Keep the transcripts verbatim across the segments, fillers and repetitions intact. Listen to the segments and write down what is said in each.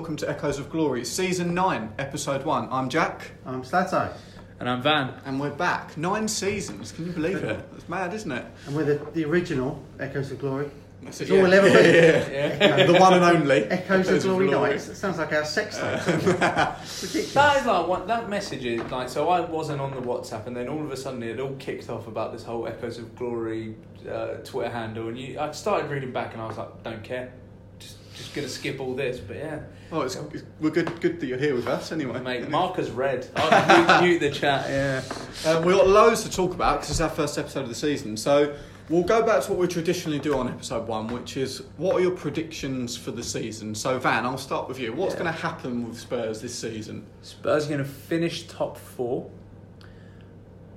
welcome to Echoes of Glory, Season nine, Episode one. I'm Jack. I'm Slato. And I'm Van. And we're back. Nine seasons, can you believe it? It's mad, isn't it? And we're the, the original Echoes of Glory. That's it, it's yeah. all eleven. Yeah, yeah, yeah. The one and only. Echoes, Echoes of Glory, Glory. Nights. It sounds like our sex life. Uh, ridiculous. That is like one, that message is like, so I wasn't on the WhatsApp and then all of a sudden it all kicked off about this whole Echoes of Glory uh, Twitter handle and you, I started reading back and I was like, don't care. Just just going to skip all this, but yeah. Oh, it's, it's, we're good Good that you're here with us anyway. Mate, Marcus read. I'll mute the chat, yeah. Um, we've got loads to talk about because it's our first episode of the season, so... We'll go back to what we traditionally do on episode one, which is what are your predictions for the season? So, Van, I'll start with you. What's yeah. going to happen with Spurs this season? Spurs are going to finish top four,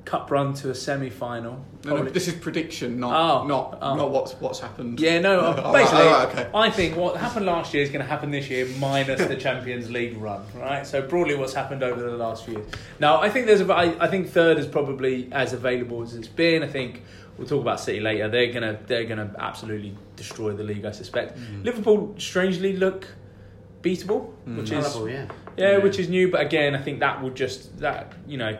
cup run to a semi-final. No, no, this is prediction, not oh, not oh. not what's what's happened. Yeah, no. Uh, basically, oh, right, okay. I think what happened last year is going to happen this year, minus the Champions League run, right? So broadly, what's happened over the last few years. Now, I think there's a, I, I think third is probably as available as it's been. I think. We'll talk about City later. They're gonna, they're gonna absolutely destroy the league, I suspect. Mm. Liverpool strangely look beatable, mm. which is Liverpool, yeah. yeah, yeah, which is new. But again, I think that will just that you know,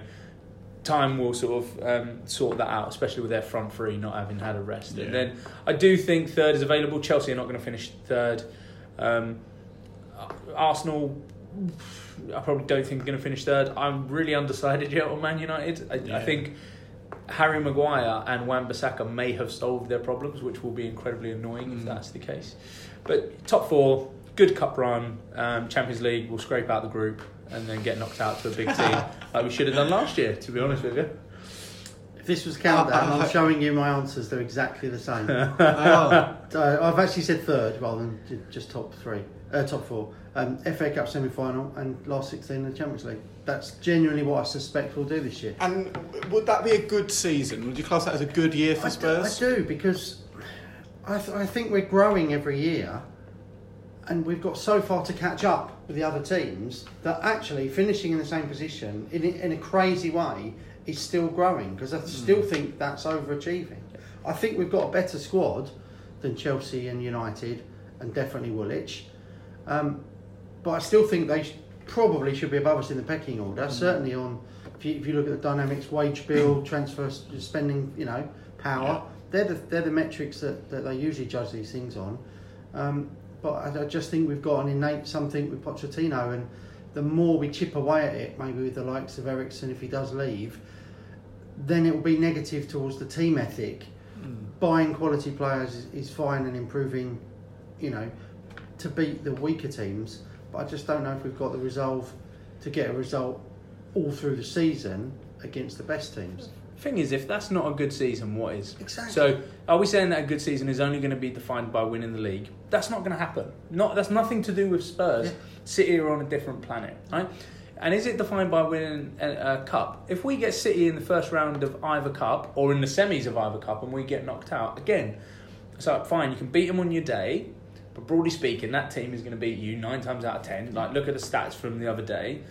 time will sort of um, sort that out, especially with their front three not having had a rest. Yeah. And then I do think third is available. Chelsea are not going to finish third. Um, Arsenal. I probably don't think they're going to finish third. I'm really undecided yet on Man United. I, yeah. I think. Harry Maguire and Wan-Bissaka may have solved their problems, which will be incredibly annoying mm. if that's the case. But top four, good cup run, um, Champions League, we'll scrape out the group and then get knocked out to a big team like we should have done last year, to be honest with you. If this was countdown, oh, I'm showing you my answers, they're exactly the same. oh. uh, I've actually said third rather than just top three, uh, top four. Um, F A Cup semi-final and last sixteen in the Champions League. That's genuinely what I suspect we'll do this year. And would that be a good season? Would you class that as a good year for I Spurs? Do, I do, because I, th- I think we're growing every year and we've got so far to catch up with the other teams that actually finishing in the same position in, in a crazy way is still growing because I mm. still think that's overachieving. I think we've got a better squad than Chelsea and United and definitely Woolwich. Um, But I still think they sh- probably should be above us in the pecking order. Mm. Certainly on, if you, if you look at the dynamics, wage bill, transfer spending, you know, power. Yeah. They're the they're the metrics that, that they usually judge these things on. Um, but I, I just think we've got an innate something with Pochettino, and the more we chip away at it, maybe with the likes of Eriksen if he does leave, then it will be negative towards the team ethic. Mm. Buying quality players is, is fine and improving, you know, to beat the weaker teams. But I just don't know if we've got the resolve to get a result all through the season against the best teams. Thing is, if that's not a good season, what is? Exactly. So, are we saying that a good season is only going to be defined by winning the league? That's not going to happen. Not that's nothing to do with Spurs. Yeah. City are on a different planet, right? And is it defined by winning a, a cup? If we get City in the first round of either cup or in the semis of either cup and we get knocked out again, so fine, you can beat them on your day. But broadly speaking, that team is going to beat you nine times out of ten. Like, look at the stats from the other day.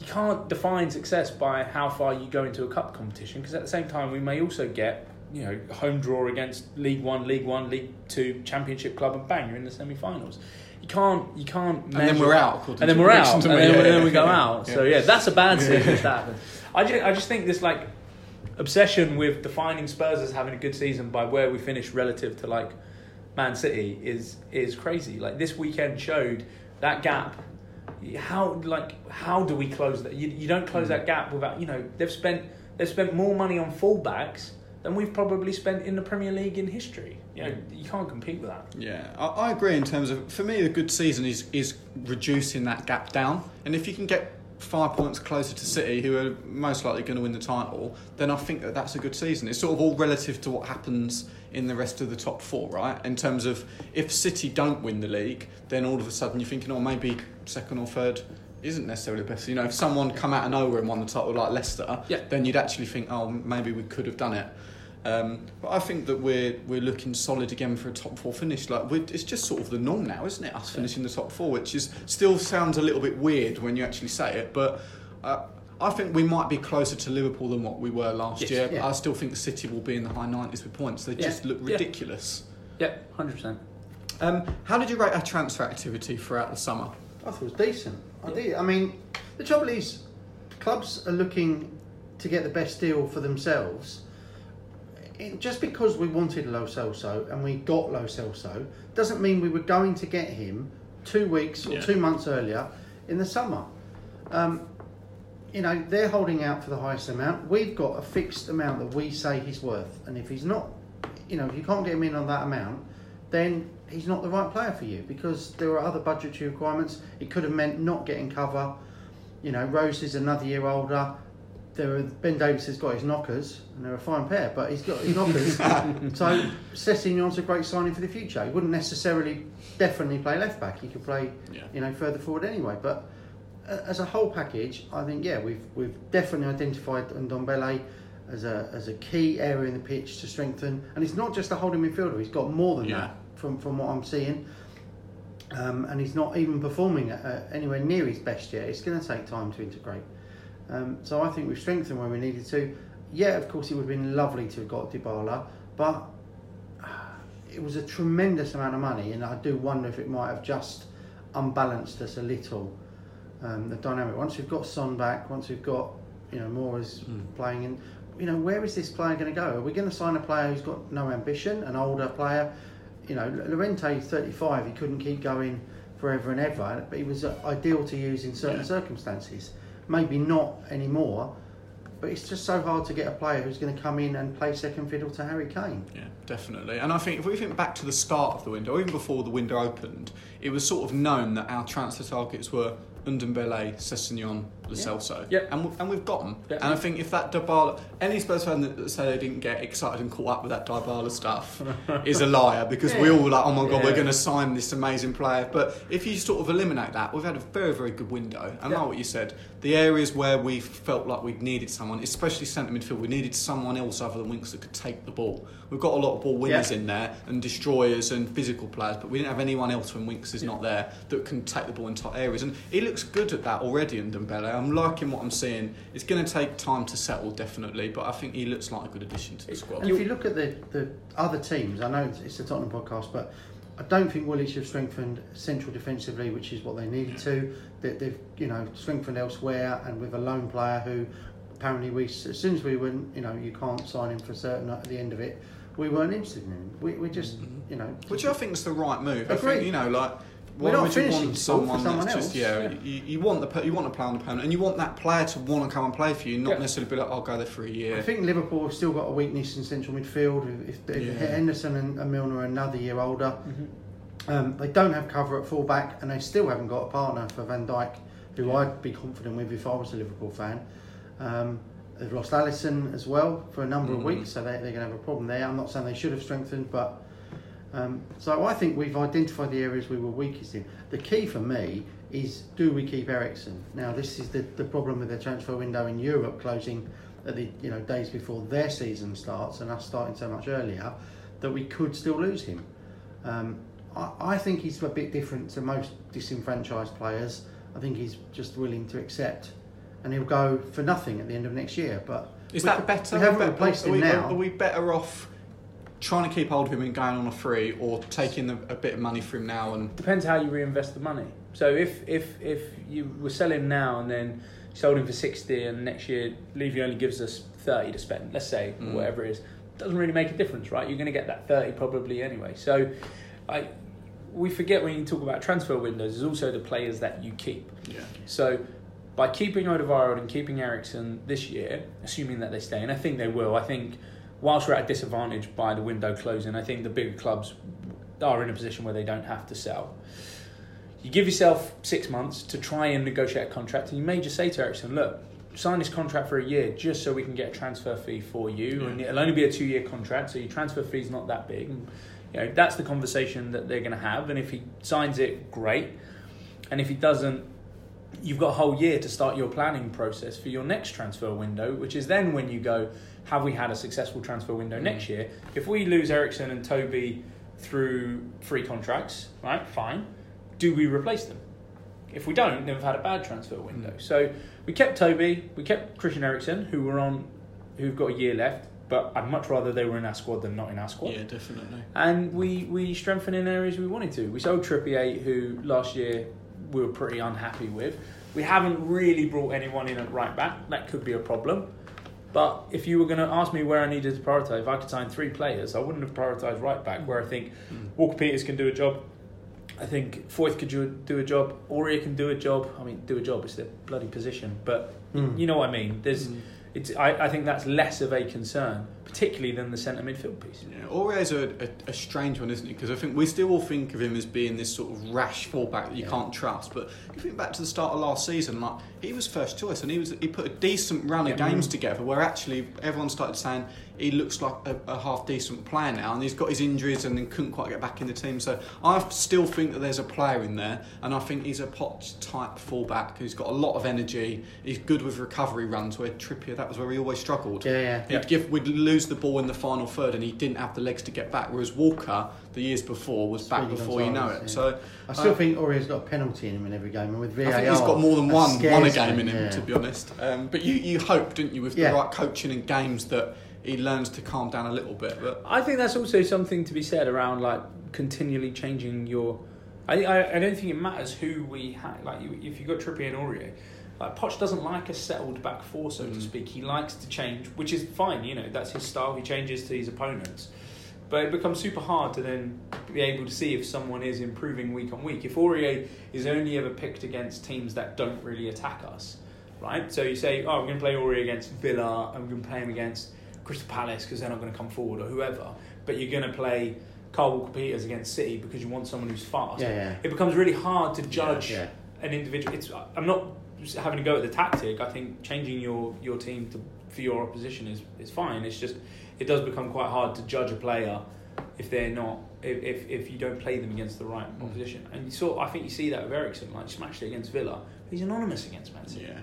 You can't define success by how far you go into a cup competition because at the same time, we may also get, you know, home draw against League One, League One, League Two, Championship club, and bang, you're in the semi-finals. You can't, you can't. Measure. And then we're out. And then we're out. And then, yeah, then yeah, we go yeah. out. Yeah. So yeah, that's a bad season yeah. if that happens. I just, I just think this like obsession with defining Spurs as having a good season by where we finish relative to like. Man City is is crazy. Like this weekend showed that gap. How like how do we close that? You, you don't close that gap without you know they've spent they've spent more money on fullbacks than we've probably spent in the Premier League in history. You know you can't compete with that. Yeah, I, I agree in terms of for me the good season is is reducing that gap down. And if you can get five points closer to City, who are most likely going to win the title, then I think that that's a good season. It's sort of all relative to what happens in the rest of the top four, right? In terms of if City don't win the league, then all of a sudden you're thinking, oh, maybe second or third isn't necessarily the best. You know, if someone come out of nowhere and won the title like Leicester, yeah. then you'd actually think, oh, maybe we could have done it. Um, but I think that we're we're looking solid again for a top four finish. Like we're, it's just sort of the norm now, isn't it? Us finishing the top four, which is still sounds a little bit weird when you actually say it. But uh, I think we might be closer to Liverpool than what we were last yes, year. Yeah. But I still think the City will be in the high nineties with points. They yeah. just look ridiculous. Yep, yeah. yeah, one hundred percent. Um, how did you rate our transfer activity throughout the summer? I thought it was decent. I did. I mean, the trouble is, clubs are looking to get the best deal for themselves. It, just because we wanted Lo Celso and we got Lo Celso doesn't mean we were going to get him two weeks or yeah. two months earlier in the summer. Um, you know, they're holding out for the highest amount. We've got a fixed amount that we say he's worth, and if he's not, you know, if you can't get him in on that amount, then he's not the right player for you, because there are other budgetary requirements. It could have meant not getting cover. You know, Rose is another year older. There are, Ben Davies has got his knockers, and they're a fine pair, but he's got his knockers. So Sessegnon's a great signing for the future. He wouldn't necessarily, definitely play left back. He could play, yeah. you know, further forward anyway. But as a whole package, I think yeah, we've we've definitely identified Ndombélé as a as a key area in the pitch to strengthen. And it's not just a holding midfielder. He's got more than yeah. that. From, from what I'm seeing, um, and he's not even performing uh, anywhere near his best yet. It's going to take time to integrate. Um, so I think we've strengthened where we needed to. Yeah, of course, it would have been lovely to have got Dybala, but it was a tremendous amount of money, and I do wonder if it might have just unbalanced us a little, um, the dynamic. Once we've got Son back, once we've got, you know, Mora's mm. playing, and, you know, where is this player going to go? Are we going to sign a player who's got no ambition, an older player? You know, Llorente's thirty-five, he couldn't keep going forever and ever, but he was ideal to use in certain yeah. circumstances. Maybe not anymore, but it's just so hard to get a player who's going to come in and play second fiddle to Harry Kane. Yeah, definitely. And I think if we think back to the start of the window, even before the window opened, it was sort of known that our transfer targets were Ndombélé, Sessegnon, Lo Celso. Yeah. And, we, and we've got them. Yeah. And I think if that Dybala... Any Spurs fan that say they didn't get excited and caught up with that Dybala stuff is a liar, because yeah. we all were like, oh my God, yeah. we're going to sign this amazing player. But if you sort of eliminate that, we've had a very, very good window. And yeah. like what you said, the areas where we felt like we needed someone, especially centre midfield, we needed someone else other than Winks that could take the ball. We've got a lot of ball winners yeah. in there and destroyers and physical players, but we didn't have anyone else when Winks is yeah. not there that can take the ball in tight areas. And it looks good at that already, Ndombélé. I'm liking what I'm seeing. It's going to take time to settle, definitely, but I think he looks like a good addition to the squad. And if you look at the, the other teams, I know it's the Tottenham podcast, but I don't think Woolwich have strengthened central defensively, which is what they needed to. They, they've, you know, strengthened elsewhere, and with a lone player who apparently we, as soon as we went, you know, you can't sign him for certain at the end of it, we weren't interested in him. We, we just, you know, which I think is the right move. I think, you know, like. Why would you want someone that's just yeah, yeah. You, you want the you want to play on the opponent, and you want that player to want to come and play for you, not yeah. necessarily be like, I'll go there for a year. I think Liverpool have still got a weakness in central midfield. If, if yeah. Henderson and, and Milner are another year older, mm-hmm. um, they don't have cover at fullback, and they still haven't got a partner for Van Dijk, who yeah. I'd be confident with if I was a Liverpool fan. Um, they've lost Alisson as well for a number mm-hmm. of weeks, so they, they're going to have a problem there. I'm not saying they should have strengthened, but. Um, so I think we've identified the areas we were weakest in. The key for me is, do we keep Eriksen? Now this is the, the problem with the transfer window in Europe closing at the you know days before their season starts and us starting so much earlier, that we could still lose him. Um, I, I think he's a bit different to most disenfranchised players. I think he's just willing to accept, and he'll go for nothing at the end of next year. But is that better? We haven't replaced him now. Are we better off trying to keep hold of him and going on a free, or taking a, a bit of money from him now? And depends how you reinvest the money. So if if if you were selling now and then sold him for sixty, and next year Levy only gives us thirty to spend, let's say, mm. or whatever it is, doesn't really make a difference, right? You're going to get that thirty probably anyway. So I we forget, when you talk about transfer windows, there's also the players that you keep. Yeah. So by keeping Adebayor and keeping Eriksen this year, assuming that they stay, and I think they will, I think. Whilst we're at a disadvantage by the window closing, I think the bigger clubs are in a position where they don't have to sell. You give yourself six months to try and negotiate a contract, and you may just say to Eriksen, look, sign this contract for a year just so we can get a transfer fee for you, yeah. and it'll only be a two-year contract, so your transfer fee's not that big. And, you know, that's the conversation that they're going to have, and if he signs it, great. And if he doesn't, you've got a whole year to start your planning process for your next transfer window, which is then when you go, have we had a successful transfer window mm. next year? If we lose Eriksen and Toby through free contracts, right, fine. Do we replace them? If we don't, then we've had a bad transfer window. Mm. So we kept Toby, we kept Christian Eriksen, who were on, who've got a year left, but I'd much rather they were in our squad than not in our squad. Yeah, definitely. And we, we strengthened in areas we wanted to. We sold Trippier, who last year we were pretty unhappy with. We haven't really brought anyone in at right back. That could be a problem. But if you were going to ask me where I needed to prioritise, if I could sign three players, I wouldn't have prioritised right back, where I think mm. Walker-Peters can do a job. I think Foyth could do a job. Aurier can do a job. I mean, do a job, it's their bloody position. But mm. you know what I mean. There's, mm. it's. I, I think that's less of a concern, particularly than the centre midfield piece. Yeah, Aurier's a, a, a strange one, isn't he? Because I think we still all think of him as being this sort of rash fullback that you yeah. can't trust. But if you think back to the start of last season, like he was first choice, and he was he put a decent run yeah. of games together where actually everyone started saying he looks like a, a half decent player now, and he's got his injuries and then couldn't quite get back in the team. So I still think that there's a player in there, and I think he's a Poch type fullback who's got a lot of energy. He's good with recovery runs, where Trippier, that was where he always struggled. Yeah, yeah. He'd yeah. give, we'd lose the ball in the final third, and he didn't have the legs to get back. Whereas Walker, the years before, was it's back really before you know it. Yeah. So I still uh, think Aurier's got a penalty in him in every game, and with V A R, I think he's got more than one one a game him, in him, yeah. to be honest. Um, but you you hope, didn't you, with yeah. the right coaching and games that he learns to calm down a little bit. But I think that's also something to be said around like continually changing your. I I, I don't think it matters who we have. Like you, if you got Trippier and Aurier, like Poch doesn't like a settled back four, so mm. to speak. He likes to change, which is fine. You know, that's his style. He changes to his opponents, but it becomes super hard to then be able to see if someone is improving week on week. If Aurier is only ever picked against teams that don't really attack us, right? So you say, oh, I'm going to play Aurier against Villa. I'm going to play him against Crystal Palace because they're not going to come forward, or whoever, but you're going to play Carl Walker-Peters against City because you want someone who's fast. Yeah, yeah. It becomes really hard to judge yeah, yeah. an individual. It's I'm not having a go at the tactic. I think changing your, your team to, for your opposition is, is fine. It's just it does become quite hard to judge a player if they're not if if, if you don't play them against the right mm. opposition. And you saw I think you see that with Eriksen, like smashed it against Villa. He's anonymous against Man City. Yeah.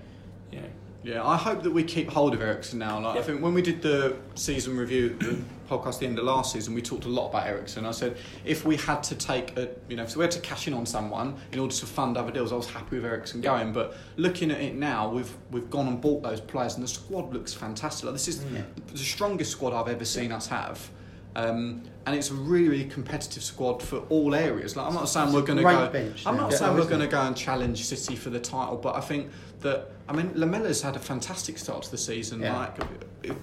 You know. Yeah, I hope that we keep hold of Eriksen now. Like, yep. I think when we did the season review, the podcast at the end of last season, we talked a lot about Eriksen. I said if we had to take a, you know, if we had to cash in on someone in order to fund other deals, I was happy with Eriksen yep. going. But looking at it now, we've we've gone and bought those players, and the squad looks fantastic. Like, this is yeah. the strongest squad I've ever seen yep. us have. Um, and it's a really, really competitive squad for all areas. Like, I'm not saying we're going to go. Bench, I'm not yeah, saying we're going to go and challenge City for the title, but I think that I mean Lamela's had a fantastic start to the season. Yeah. Like,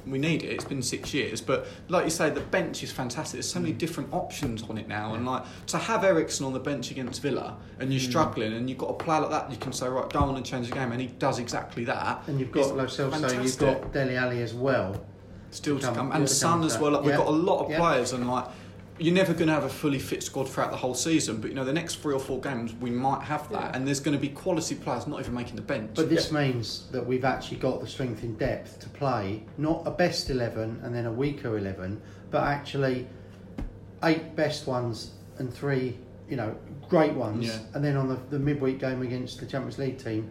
we need it. It's been six years, but like you say, the bench is fantastic. There's so many mm. different options on it now, yeah. and like to have Eriksen on the bench against Villa, and you're mm. struggling, and you've got a player like that, you can say, right, go on and change the game, and he does exactly that. And you've got Lo Celso, you've got Dele Alli as well. Still to come, come. and Son as well. Like, yeah. We've got a lot of yeah. players, and like you're never going to have a fully fit squad throughout the whole season. But you know, the next three or four games we might have that, yeah. and there's going to be quality players not even making the bench. But this yeah. means that we've actually got the strength in depth to play not a best eleven and then a weaker eleven, but actually eight best ones and three, you know, great ones, yeah. and then on the, the midweek game against the Champions League team.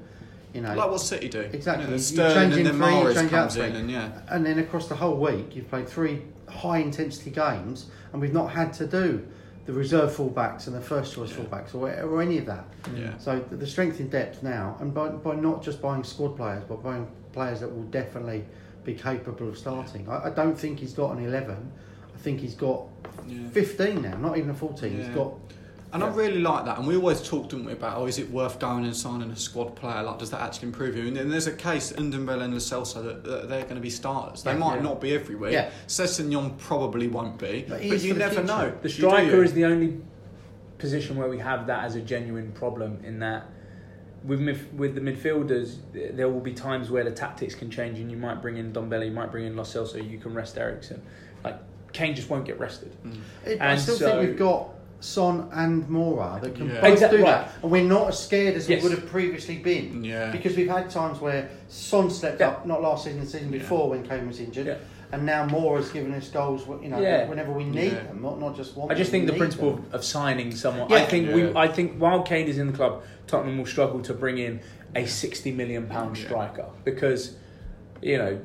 You know, like what City do. Exactly. You know, Sterling you change in three, you change out three. And, yeah. and then across the whole week, you've played three high-intensity games, and we've not had to do the reserve fullbacks and the first-choice yeah. fullbacks or, or any of that. Yeah. So the strength in depth now, and by, by not just buying squad players, but buying players that will definitely be capable of starting. Yeah. I, I don't think he's got an eleven. I think he's got yeah. fifteen now, not even a fourteen. Yeah. He's got... And yeah. I really like that. And we always talked, didn't we, about, oh, is it worth going and signing a squad player? Like, does that actually improve you? And then there's a case, Ndombélé and Lo Celso, that, that they're going to be starters. They yeah, might yeah. not be every week. Yeah. Sessegnon probably won't be. But, but you never future. know. The striker you, is the only position where we have that as a genuine problem, in that with midf- with the midfielders, there will be times where the tactics can change, and you might bring in Ndombélé, you might bring in Lo Celso, you can rest Eriksen. Like, Kane just won't get rested. Mm. It, and I still so, think we've got... Son and Mora that can yeah. both exactly. do that, and we're not as scared as yes. we would have previously been yeah. because we've had times where Son stepped yeah. up, not last season, the season before yeah. when Kane was injured, yeah. and now Mora's given us goals, you know, yeah. whenever we need yeah. them, not not just one. I just think the principle them. of signing someone. Yeah. I think yeah. we, I think while Kane is in the club, Tottenham will struggle to bring in a sixty million pound yeah. striker, because you know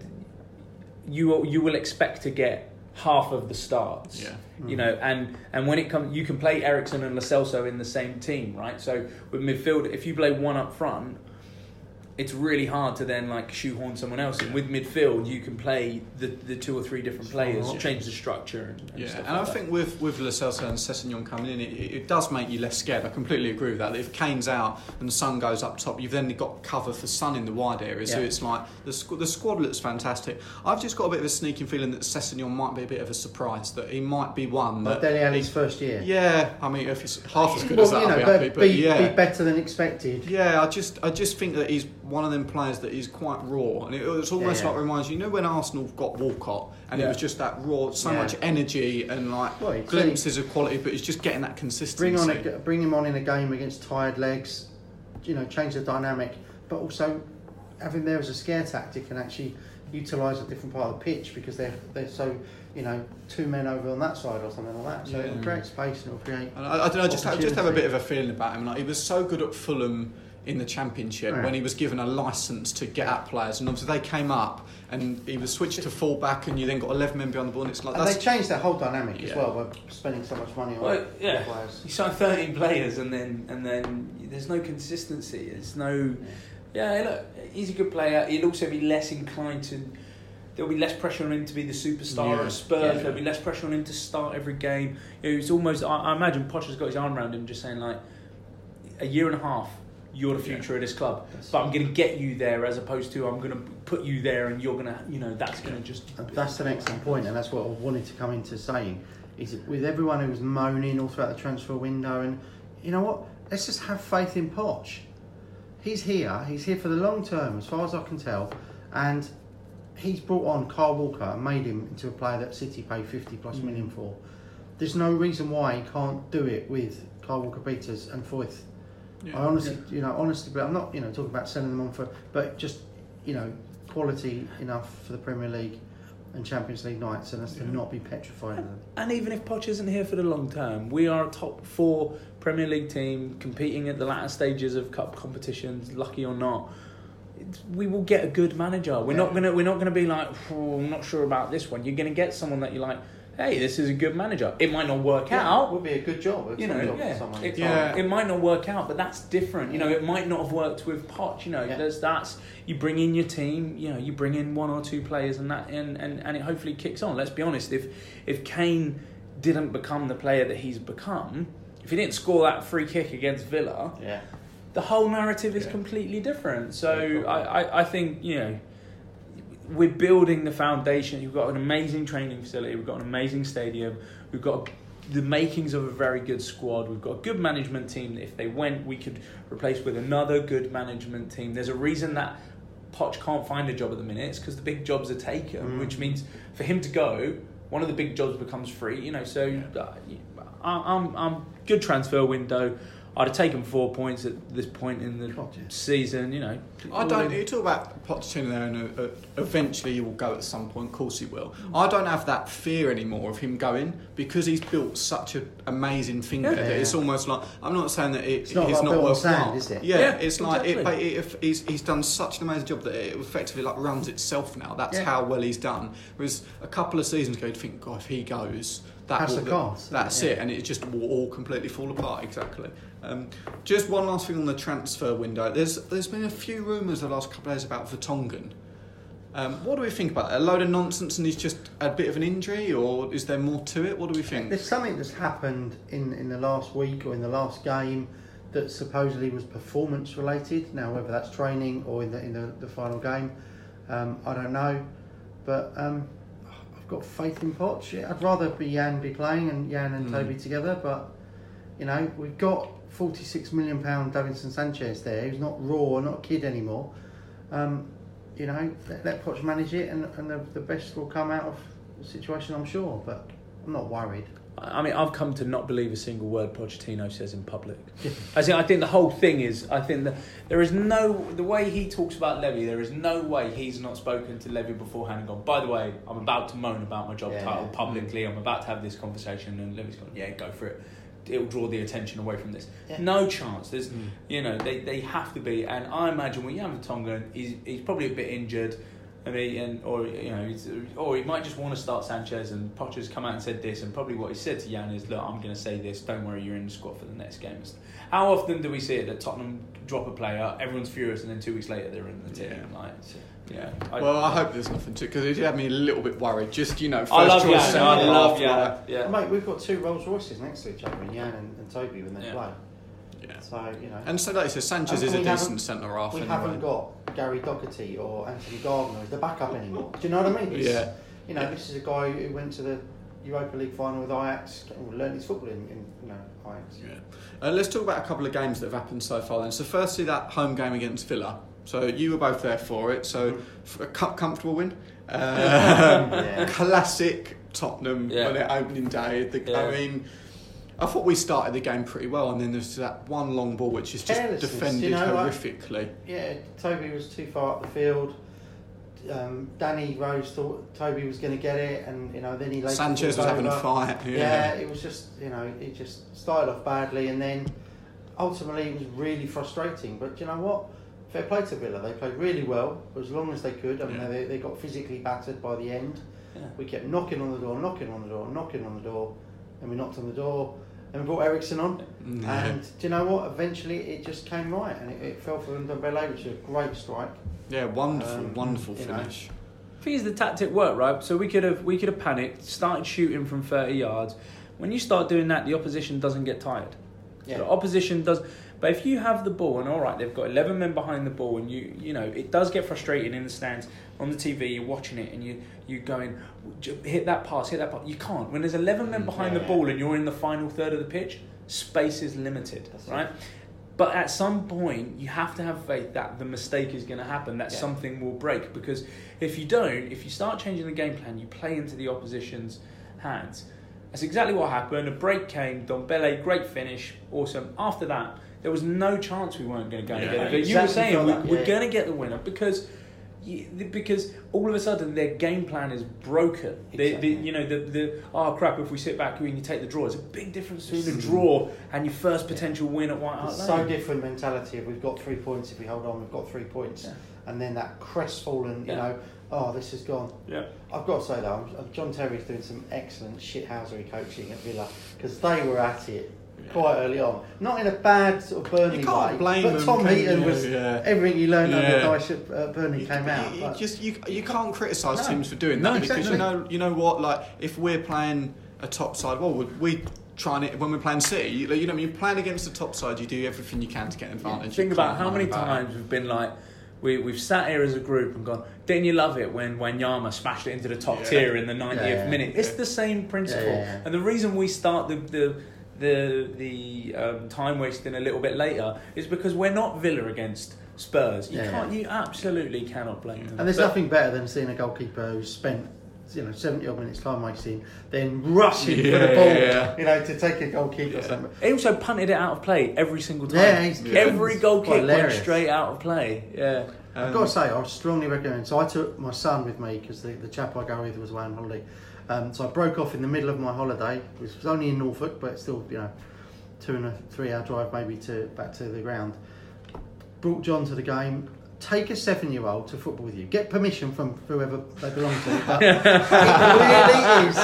you you will expect to get half of the starts. Yeah. You know, and, and when it comes, you can play Eriksen and Lo Celso in the same team, right? So with midfield, if you play one up front, it's really hard to then like shoehorn someone else in. With midfield, you can play the, the two or three different players, change the structure. And, and yeah, stuff and like I that. think with with Lo Celso and Sessegnon coming in, it, it does make you less scared. I completely agree with that. If Kane's out and Son goes up top, you've then got cover for Son in the wide area. So yeah. it's like the squ- the squad looks fantastic. I've just got a bit of a sneaking feeling that Sessegnon might be a bit of a surprise. That he might be one. But Dele Alli's first year. Yeah, I mean, if it's half as good well, as that, you know, I'll be happy. But be, yeah, be better than expected. Yeah, I just I just think that he's one of them players that is quite raw, and it, it's almost yeah, yeah. like reminds you, you know, when Arsenal got Walcott, and yeah. it was just that raw, so yeah. much energy and like well, glimpses of quality, but it's just getting that consistency. Bring on, a, bring him on in a game against tired legs, you know, change the dynamic, but also have him there as a scare tactic and actually utilise a different part of the pitch because they're they're so. You know, two men over on that side or something like that. So yeah. it'll create space and it'll create. And I, I don't know. I just have, just have a bit of a feeling about him. Like he was so good at Fulham in the Championship yeah. when he was given a licence to get at players, and obviously they came up and he was switched to full back, and you then got eleven men behind the ball. And it's like and that's... they changed their whole dynamic yeah. as well by spending so much money on well, yeah. players. You signed thirteen players, and then and then there's no consistency. There's no. Yeah, yeah look, he's a good player. He'd also be less inclined to. There'll be less pressure on him to be the superstar yeah. at Spurs. Yeah, yeah. There'll be less pressure on him to start every game. You know, it's almost. I, I imagine Poch has got his arm around him, just saying like, a year and a half, you're the future yeah. of this club. That's but I'm going to get you there, as opposed to I'm going to put you there, and you're going to, you know, that's going to just. That's the next point, and that's what I wanted to come into saying. Is with everyone who was moaning all throughout the transfer window, and you know what? Let's just have faith in Poch. He's here. He's here for the long term, as far as I can tell, and. He's brought on Carl Walker and made him into a player that City paid fifty plus million for. There's no reason why he can't do it with Carl Walker-Peters and Foyth. Yeah, I honestly, yeah. you know, honestly, but I'm not, you know, talking about selling them on for, but just, you know, quality enough for the Premier League and Champions League nights, and us yeah. to not be petrified of them. And even if Poch isn't here for the long term, we are a top four Premier League team competing at the latter stages of cup competitions, lucky or not. We will get a good manager. We're yeah. not gonna. We're not gonna be like. Oh, I'm not sure about this one. You're gonna get someone that you're like. Hey, this is a good manager. It might not work yeah, out. It would be a good job. It's you know, job yeah. It, yeah. It might not work out, but that's different. You know, it might not have worked with Poch. You know, yeah. there's that's you bring in your team. You know, you bring in one or two players, and that and, and, and it hopefully kicks on. Let's be honest. If if Kane didn't become the player that he's become, if he didn't score that free kick against Villa, yeah. the whole narrative is yeah. completely different. So yeah, I, I, I think, you know, we're building the foundation. We've got an amazing training facility. We've got an amazing stadium. We've got the makings of a very good squad. We've got a good management team that if they went, we could replace with another good management team. There's a reason that Poch can't find a job at the minute. It's because the big jobs are taken, mm. which means for him to go, one of the big jobs becomes free. You know, so yeah. I, I'm, I'm good transfer window. I'd have taken four points at this point in the God, yeah. season, you know. I don't. You talk about Pochettino there, and uh, eventually he will go at some point. Of course he will. Mm. I don't have that fear anymore of him going because he's built such an amazing finger. Yeah. That it's almost like I'm not saying that it, it's not, like not worth sand, is it? Yeah, yeah, it's like exactly. it, it, it, he's he's done such an amazing job that it effectively like runs itself now. That's yeah. how well he's done. Whereas a couple of seasons ago, you'd think, God, if he goes. That that's will, the cost. That's yeah. it, and it just will all completely fall apart. Exactly. Um, just one last thing on the transfer window. There's there's been a few rumours the last couple of days about Vertonghen. Um, what do we think about that? A load of nonsense, and he's just a bit of an injury, or is there more to it? What do we think? There's something that's happened in, in the last week or in the last game that supposedly was performance related. Now, whether that's training or in the in the, the final game, um, I don't know, but. Um, got faith in Poch. Yeah, I'd rather be Jan be playing and Jan and mm. Toby together, but you know, we've got forty-six million pounds Davinson Sanchez there, who's not raw, not a kid anymore. Um, you know, let, let Poch manage it, and, and the, the best will come out of the situation, I'm sure, but I'm not worried. I mean, I've come to not believe a single word Pochettino says in public. I think, I think the whole thing is, I think that there is no, the way he talks about Levy, there is no way he's not spoken to Levy beforehand and gone, by the way, I'm about to moan about my job yeah. title publicly, I'm about to have this conversation, and Levy's gone, yeah, go for it. It'll draw the attention away from this. Yeah. No chance. There's, mm. you know, they, they have to be, and I imagine when you have Vertonghen, he's, he's probably a bit injured. I mean, and, or you know, or he might just want to start Sanchez, and Potter's come out and said this, and probably what he said to Jan is, look, I'm going to say this, don't worry, you're in the squad for the next game. How often do we see it that Tottenham drop a player, everyone's furious, and then two weeks later they're in the team? Yeah. Like, yeah. I, well, I hope there's nothing to it, because it did have me a little bit worried. Just, you know, first I love choice, Jan, I love Jan. Yeah. Well, mate, we've got two Rolls Royces next to each other, and Jan and, and Toby when they yeah. play. Yeah. So, you know. And so, like you said, Sanchez is a decent centre-half. We anyway. haven't got Gary Doherty or Anthony Gardner as the backup anymore. Do you know what I mean? It's, yeah. You know, yeah. this is a guy who went to the Europa League final with Ajax, learned his football in, in you know, Ajax. Yeah. Uh, let's talk about a couple of games that have happened so far then. So, firstly, that home game against Villa. So, you were both there for it. So, mm. for a comfortable win. Um, yeah. Classic Tottenham yeah. on their opening day. The, yeah. I mean... I thought we started the game pretty well, and then there's that one long ball which is just defended you know, horrifically. Like, yeah, Toby was too far up the field. Um, Danny Rose thought Toby was going to get it, and you know then he later Sanchez was over. having a fight. Yeah. yeah, it was just you know it just started off badly, and then ultimately it was really frustrating. But do you know what? Fair play to Villa, they played really well for as long as they could. I mean yeah. they they got physically battered by the end. Yeah. We kept knocking on the door, knocking on the door, knocking on the door, and we knocked on the door. And we brought Eriksen on, yeah. and do you know what? Eventually, it just came right, and it, it fell for Ndombélé, which is a great strike. Yeah, wonderful, um, wonderful finish. I think the tactic worked, right? So we could have we could have panicked, started shooting from thirty yards. When you start doing that, the opposition doesn't get tired. Yeah. So the opposition does, but if you have the ball, and all right, they've got eleven men behind the ball, and you you know it does get frustrating in the stands. On the T V, you're watching it and you, you're going, hit that pass, hit that pass. You can't. When there's eleven men behind yeah. the ball and you're in the final third of the pitch, space is limited, That's right? It. But at some point, you have to have faith that the mistake is going to happen, that yeah. something will break. Because if you don't, if you start changing the game plan, you play into the opposition's hands. That's exactly what happened. A break came, Ndombélé, great finish, awesome. After that, there was no chance we weren't going to go yeah. and get it. But exactly you were saying, we, we're yeah. going to get the winner because... Because all of a sudden their game plan is broken. Exactly. They, they, you know, the the oh crap! If we sit back and you take the draw, it's a big difference between a draw and your first potential yeah. win at White Hart Lane. It's so different mentality. If we've got three points, if we hold on, we've got three points, yeah. and then that crestfallen, you yeah. know, oh this is gone. Yeah, I've got to say though, John Terry's doing some excellent shithousery coaching at Villa because they were at it. Quite early on, not in a bad sort of Burnley way, but Tom Heaton was yeah. everything you learned yeah. under Dyche at uh, Burnley you, came you, out. You just you you can't criticise no. teams for doing that no, because exactly. you know you know what like if we're playing a top side, well would we? Trying it when we're playing City, you, you know when you're playing against the top side, you do everything you can to get an advantage. Yeah, think about how many about times it. we've been like. We, we've sat here as a group and gone, didn't you love it when Wanyama smashed it into the top yeah. tier in the ninetieth yeah, yeah. minute? It's the same principle. Yeah, yeah. And the reason we start the... the the the um, time wasting a little bit later is because we're not Villa against Spurs. You yeah, can't, yeah. you absolutely cannot blame them. And there's but, nothing better than seeing a goalkeeper who's spent you know seventy odd minutes time wasting, then rushing yeah, for the ball, yeah. you know, to take a goal kick yeah. or something. He also punted it out of play every single time. Yeah, he's yeah. every goal kick hilarious. went straight out of play. Yeah, um, I've got to say, I strongly recommend. So I took my son with me because the the chap I go with was away on holiday. Um, so I broke off in the middle of my holiday, which was only in Norfolk, but still, you know, two and a three hour drive maybe to back to the ground. Brought John to the game. Take a seven-year-old to football with you. Get permission from whoever they belong to. But it really is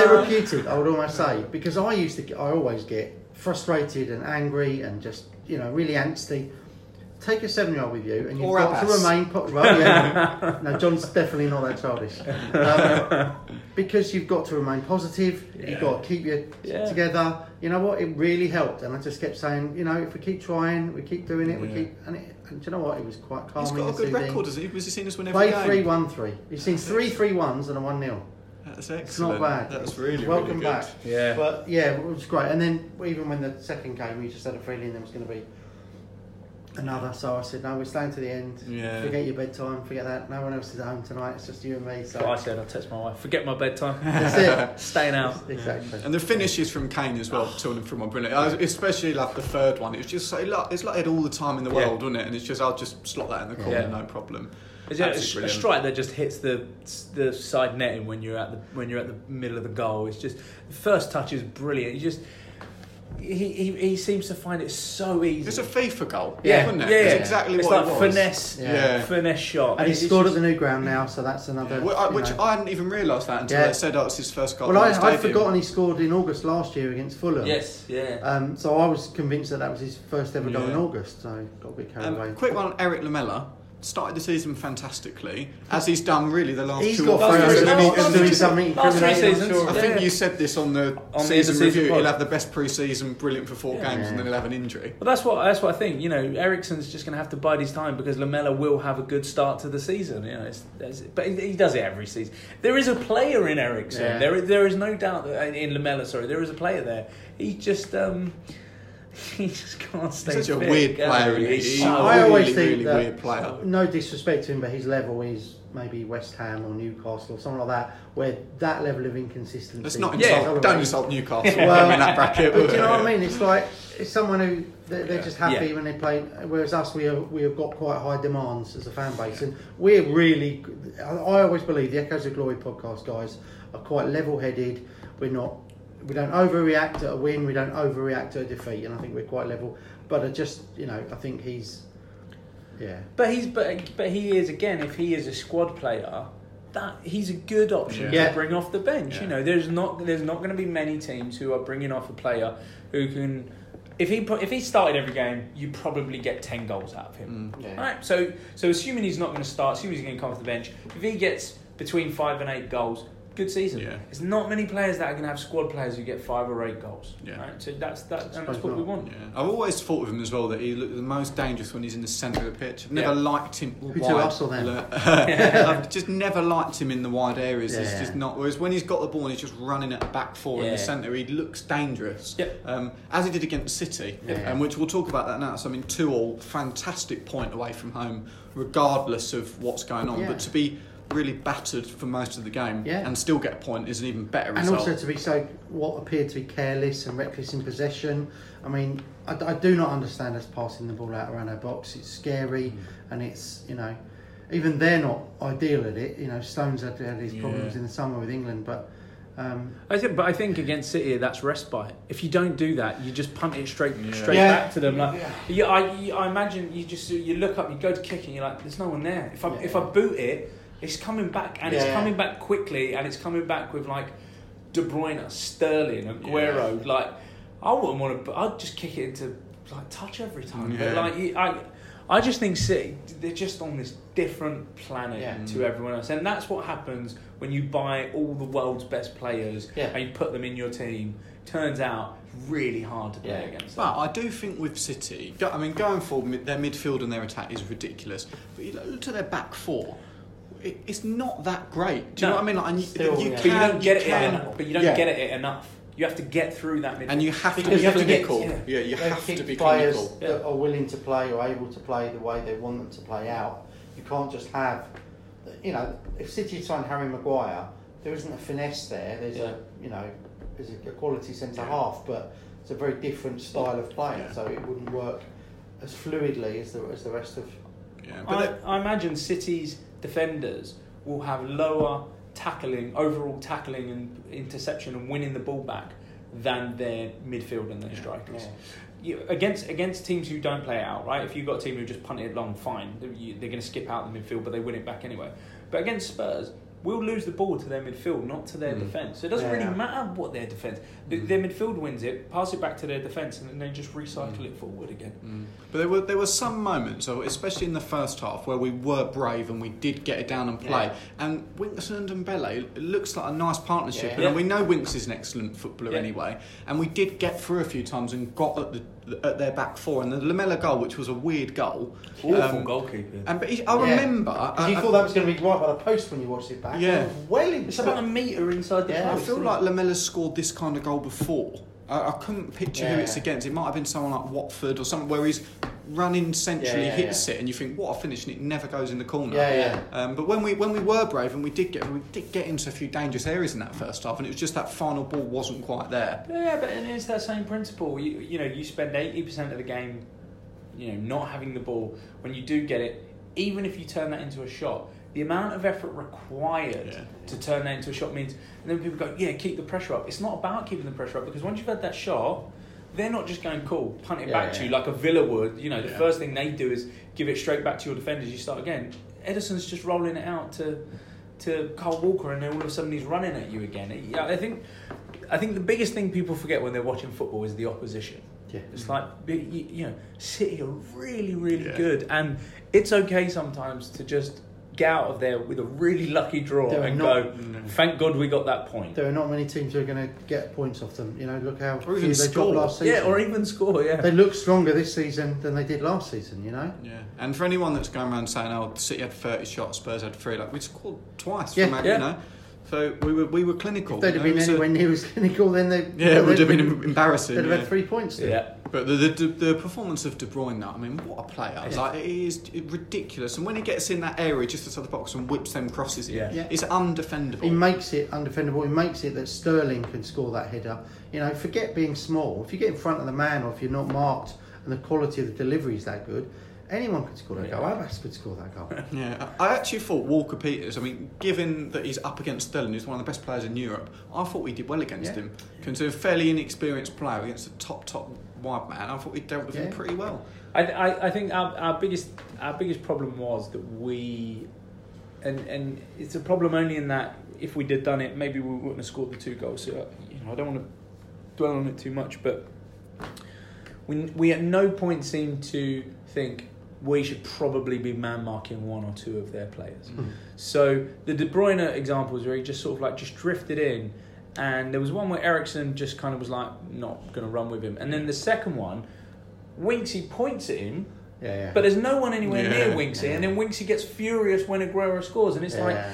therapeutic, I would almost say, because I used to, I always get frustrated and angry and just, you know, really angsty. Take a seven-year-old with you, and you've or got to remain... Po- well, yeah. No, John's definitely not that childish. Um, because you've got to remain positive, yeah. you've got to keep your yeah. together. You know what? It really helped, and I just kept saying, you know, if we keep trying, we keep doing it, yeah. we keep... And, it, and do you know what? It was quite calming. He's got a good record, has he? Was he seen us win every game? Play three one three. He's seen three three ones and a one nil. That's excellent. It's not bad. That's really, Welcome really good. Welcome back. Yeah. But, yeah, it was great. And then, even when the second game, we just had a feeling there was going to be... Another, so I said, no, we're staying to the end. Yeah. Forget your bedtime, forget that. No one else is at home tonight, it's just you and me. So I said, I'll text my wife, forget my bedtime. That's it. Staying out. Exactly. And the finishes from Kane as well, to and from are brilliant. I especially like the third one. It was just so, like, it's like it all the time in the world, yeah. wasn't it? And it's just, I'll just slot that in the corner, yeah. no problem. Is it a strike that just hits the the side netting when you're at the when you're at the middle of the goal? It's just, the first touch is brilliant. You just... he, he he seems to find it so easy. It's a FIFA goal, yeah, wasn't it? Yeah, it's exactly it's what like it was. Finesse, yeah. Yeah. finesse shot. And, and he's scored just... at the new ground now, so that's another. Yeah. Well, I, which know. I hadn't even realised that until yeah. they said, "Oh, it's his first goal." Well, I, I'd forgotten he scored in August last year against Fulham. Yes, yeah. Um, so I was convinced that that was his first ever goal yeah. in August. So got a bit carried um, away. Quick one, Eric Lamela. Started the season fantastically, as he's done really the last he's two or three seasons. Last three seasons. I think yeah. you said this on the on season, season review. Pod. He'll have the best pre-season, brilliant for four yeah. games, and then he'll have an injury. Well, that's what that's what I think. You know, Eriksen's just going to have to bide his time because Lamela will have a good start to the season. You know, it's, it's, but he does it every season. There is a player in Eriksen. Yeah. There, there is no doubt that, in Lamela. Sorry, there is a player there. He just. Um, He just can't stay. He's such fit, a weird player. He? He's he's so I really, always think really that, weird player. No disrespect to him, but his level is maybe West Ham or Newcastle or something like that, where that level of inconsistency. Let's not insult. Yeah, don't insult Newcastle. Well, in that bracket. But do you know what I mean? It's like it's someone who they're, they're yeah. just happy yeah. when they play. Whereas us, we are, we have got quite high demands as a fan base, and we're really. I always believe the Echoes of Glory podcast guys are quite level-headed. We're not. We don't overreact at a win. We don't overreact to a defeat, and I think we're quite level. But I just, you know, I think he's, yeah. But he's, but, but he is again. If he is a squad player, that he's a good option yeah. to bring off the bench. Yeah. You know, there's not, there's not going to be many teams who are bringing off a player who can. If he put, if he started every game, you probably get ten goals out of him. Mm, yeah. All right. So, so assuming he's not going to start, assuming he's going to come off the bench, if he gets between five and eight goals. Good season. Yeah. There's not many players that are going to have squad players who get five or eight goals. Yeah. Right? So that's that, and that's what we want. Yeah. I've always thought with him as well that he looked the most dangerous when he's in the centre of the pitch. I've never yeah. liked him. Who wide. Us or I've just never liked him in the wide areas. Yeah. It's just not. Whereas when he's got the ball and he's just running at the back four yeah. in the centre, he looks dangerous. Yeah. Um, as he did against City, yeah. and um, which we'll talk about that now. So I mean, two all, fantastic point away from home, regardless of what's going on. Yeah. But to be really battered for most of the game yeah. and still get a point is an even better result. And also to be so, what appeared to be careless and reckless in possession. I mean, I, I do not understand us passing the ball out around our box. It's scary and it's, you know, even they're not ideal at it. You know, Stones had, had these problems yeah. in the summer with England, but... Um, I think, but I think against City that's respite. If you don't do that, you just punt it straight, yeah. straight yeah. back to them. Like, yeah. you, I, you, I imagine you just you look up, you go to kick, and you're like, there's no one there. If I yeah. if I boot it, it's coming back, and yeah. it's coming back quickly, and it's coming back with like De Bruyne, Sterling, Aguero. Yeah. Like, I wouldn't want to. I'd just kick it into like touch every time. Yeah. But like, I, I just think City, they're just on this different planet yeah. to everyone else, and that's what happens when you buy all the world's best players yeah. and you put them in your team. Turns out really hard to play yeah. against them. But I do think with City, I mean, going forward, their midfield and their attack is ridiculous. But you look to their back four. It's not that great. Do you no, know what I mean? Like, and you, still, you, yeah. can, you don't get you can, it, enough, but you don't yeah. get it enough. You have to get through that midfield, and you have to because be you clinical. Have to get, yeah. yeah, you they have to be players clinical. That yeah. are willing to play or able to play the way they want them to play out. You can't just have, you know, if City signed Harry Maguire, there isn't a finesse there. There's yeah. a, you know, there's a quality centre yeah. half, but it's a very different style of play, yeah. so it wouldn't work as fluidly as the as the rest of. Yeah, but I, I imagine City's defenders will have lower tackling, overall tackling and interception and winning the ball back than their midfield and their yeah, strikers. Yeah. You, against against teams who don't play out, right? If you've got a team who just punt it long, fine. They're, they're going to skip out the midfield, but they win it back anyway. But against Spurs, we'll lose the ball to their midfield, not to their mm. defence. So it doesn't yeah. really matter what their defence. Mm. Their midfield wins it, pass it back to their defence, and then they just recycle mm. it forward again. Mm. But there were there were some moments, especially in the first half, where we were brave and we did get it down and play. Yeah. And Winks and Ndombélé looks like a nice partnership, yeah. and yeah. we know Winks is an excellent footballer yeah. anyway. And we did get through a few times and got at the. at their back four, and the Lamela goal, which was a weird goal, awful um, goalkeeper. And but he, I yeah. remember uh, you thought that was going to be right by the post when you watched it back. Yeah, well, it's about a metre inside the yeah, post. I feel like Lamela scored this kind of goal before. I, I couldn't picture yeah. who it's against. It might have been someone like Watford or something where he's running centrally, yeah, yeah, hits yeah. it, and you think what a finish, and it never goes in the corner. Yeah, yeah. Um, but when we when we were brave and we did get we did get into a few dangerous areas in that first half, and it was just that final ball wasn't quite there. Yeah, but it is that same principle. You you know you spend eighty percent of the game, you know, not having the ball. When you do get it, even if you turn that into a shot, the amount of effort required yeah. to turn that into a shot means. And then people go, yeah, keep the pressure up. It's not about keeping the pressure up because once you've had that shot. they're not just going, cool, punt it yeah, back yeah. to you like a Villa would. You know, the yeah. first thing they do is give it straight back to your defenders. You start again. Ederson's just rolling it out to to Carl Walker, and then all of a sudden he's running at you again. I think I think the biggest thing people forget when they're watching football is the opposition. Yeah. It's like, you know, City are really, really yeah. good, and it's okay sometimes to just get out of there with a really lucky draw and not, go, no. thank God we got that point. There are not many teams who are going to get points off them. You know, look how few they score. Dropped last season. Yeah, or even score, yeah. They look stronger this season than they did last season, you know? Yeah, and for anyone that's going around saying, oh, City had thirty shots, Spurs had three, like, we scored twice yeah. from that, yeah. you know? So we were we were clinical. If they'd have been know, anywhere so near as clinical, then they yeah it would have been, been embarrassing. They'd have yeah. had three points. Then. Yeah, but the, the the performance of De Bruyne, though, I mean, what a player! Yeah. Like, it is ridiculous. And when he gets in that area just outside the box and whips them crosses in, yeah. yeah. it's undefendable. He makes it undefendable. He makes it that Sterling can score that header. You know, forget being small. If you get in front of the man, or if you're not marked, and the quality of the delivery is that good. Anyone could score that yeah. goal. Abbas could score that goal. Yeah, I actually thought Walker-Peters, I mean, given that he's up against Sterling, who's one of the best players in Europe, I thought we did well against yeah. him. Considering a fairly inexperienced player against a top, top wide man, I thought we dealt with yeah. him pretty well. I, I, I think our, our biggest our biggest problem was that we... And, and it's a problem only in that if we did done it, maybe we wouldn't have scored the two goals. So, you know, I don't want to dwell on it too much, but we we at no point seemed to think... we should probably be man-marking one or two of their players. Mm. So the De Bruyne example was where he just sort of like just drifted in, and there was one where Eriksen just kind of was like, not going to run with him. And then the second one, Winksy points at him, yeah, yeah. but there's no one anywhere yeah. near Winksy, yeah. and then Winksy gets furious when Aguero scores, and it's yeah. like,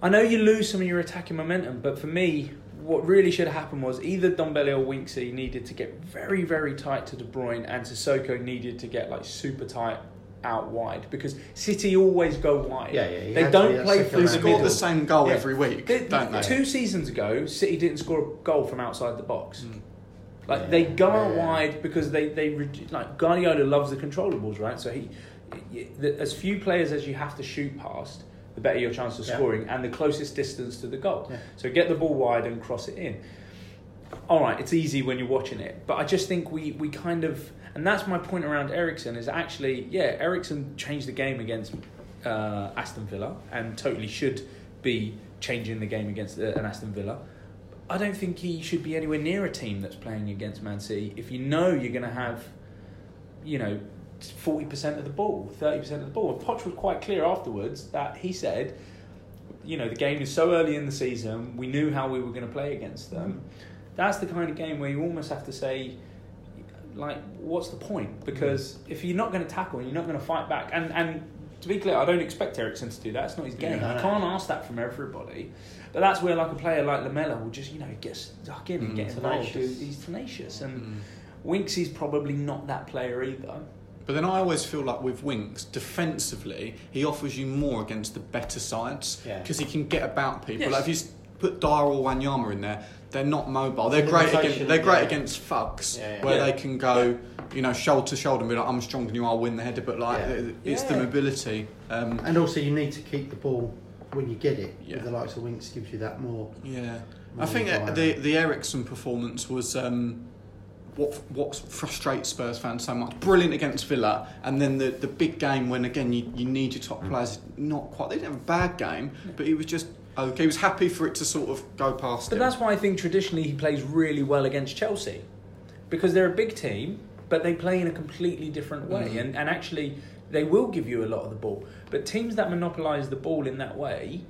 I know you lose some of your attacking momentum, but for me, what really should have happened was either Ndombélé or Winksy needed to get very, very tight to De Bruyne, and Sissoko needed to get like super tight out wide, because City always go wide. Yeah, yeah. They don't play through the middle. They score the same goal yeah. every week, they, don't they? Two seasons ago, City didn't score a goal from outside the box. Mm. Like yeah, they go yeah, out yeah. wide because they they like Guardiola loves the controllables, right? So he, as few players as you have to shoot past, the better your chance of scoring yeah. and the closest distance to the goal. Yeah. So get the ball wide and cross it in. All right, it's easy when you're watching it, but I just think we we kind of... And that's my point around Eriksen, is actually, yeah, Eriksen changed the game against uh, Aston Villa and totally should be changing the game against uh, an Aston Villa. I don't think he should be anywhere near a team that's playing against Man City if you know you're going to have, you know... forty percent of the ball, thirty percent of the ball. And Poch was quite clear afterwards that he said, you know, the game is so early in the season, we knew how we were going to play against them. That's the kind of game where you almost have to say, like, what's the point? Because if you're not going to tackle and you're not going to fight back, and, and to be clear, I don't expect Eriksen to do that. It's not his game. Yeah. You can't ask that from everybody. But that's where, like, a player like Lamela will just, you know, get stuck in and mm, get involved. He's tenacious. And mm. Winksy's probably not that player either. But then I always feel like with Winks, defensively, he offers you more against the better sides because yeah. he can get about people. Yes. Like if you put Dara or Wanyama in there, they're not mobile. They're great against they're great yeah. against thugs yeah, yeah. where yeah. they can go, you know, shoulder to shoulder and be like, I'm stronger than you, I'll win the header. But like, yeah. it's yeah. the mobility. Um, and also, you need to keep the ball when you get it. Yeah. The likes of Winks gives you that more. Yeah, more I think violent. the the Eriksen performance was. Um, What what frustrates Spurs fans so much? Brilliant against Villa, and then the, the big game when again you, you need your top players. Not quite. They didn't have a bad game, but he was just okay. He was happy for it to sort of go past. But him. That's why I think traditionally he plays really well against Chelsea, because they're a big team, but they play in a completely different way, mm. and and actually they will give you a lot of the ball. But teams that monopolise the ball in that way,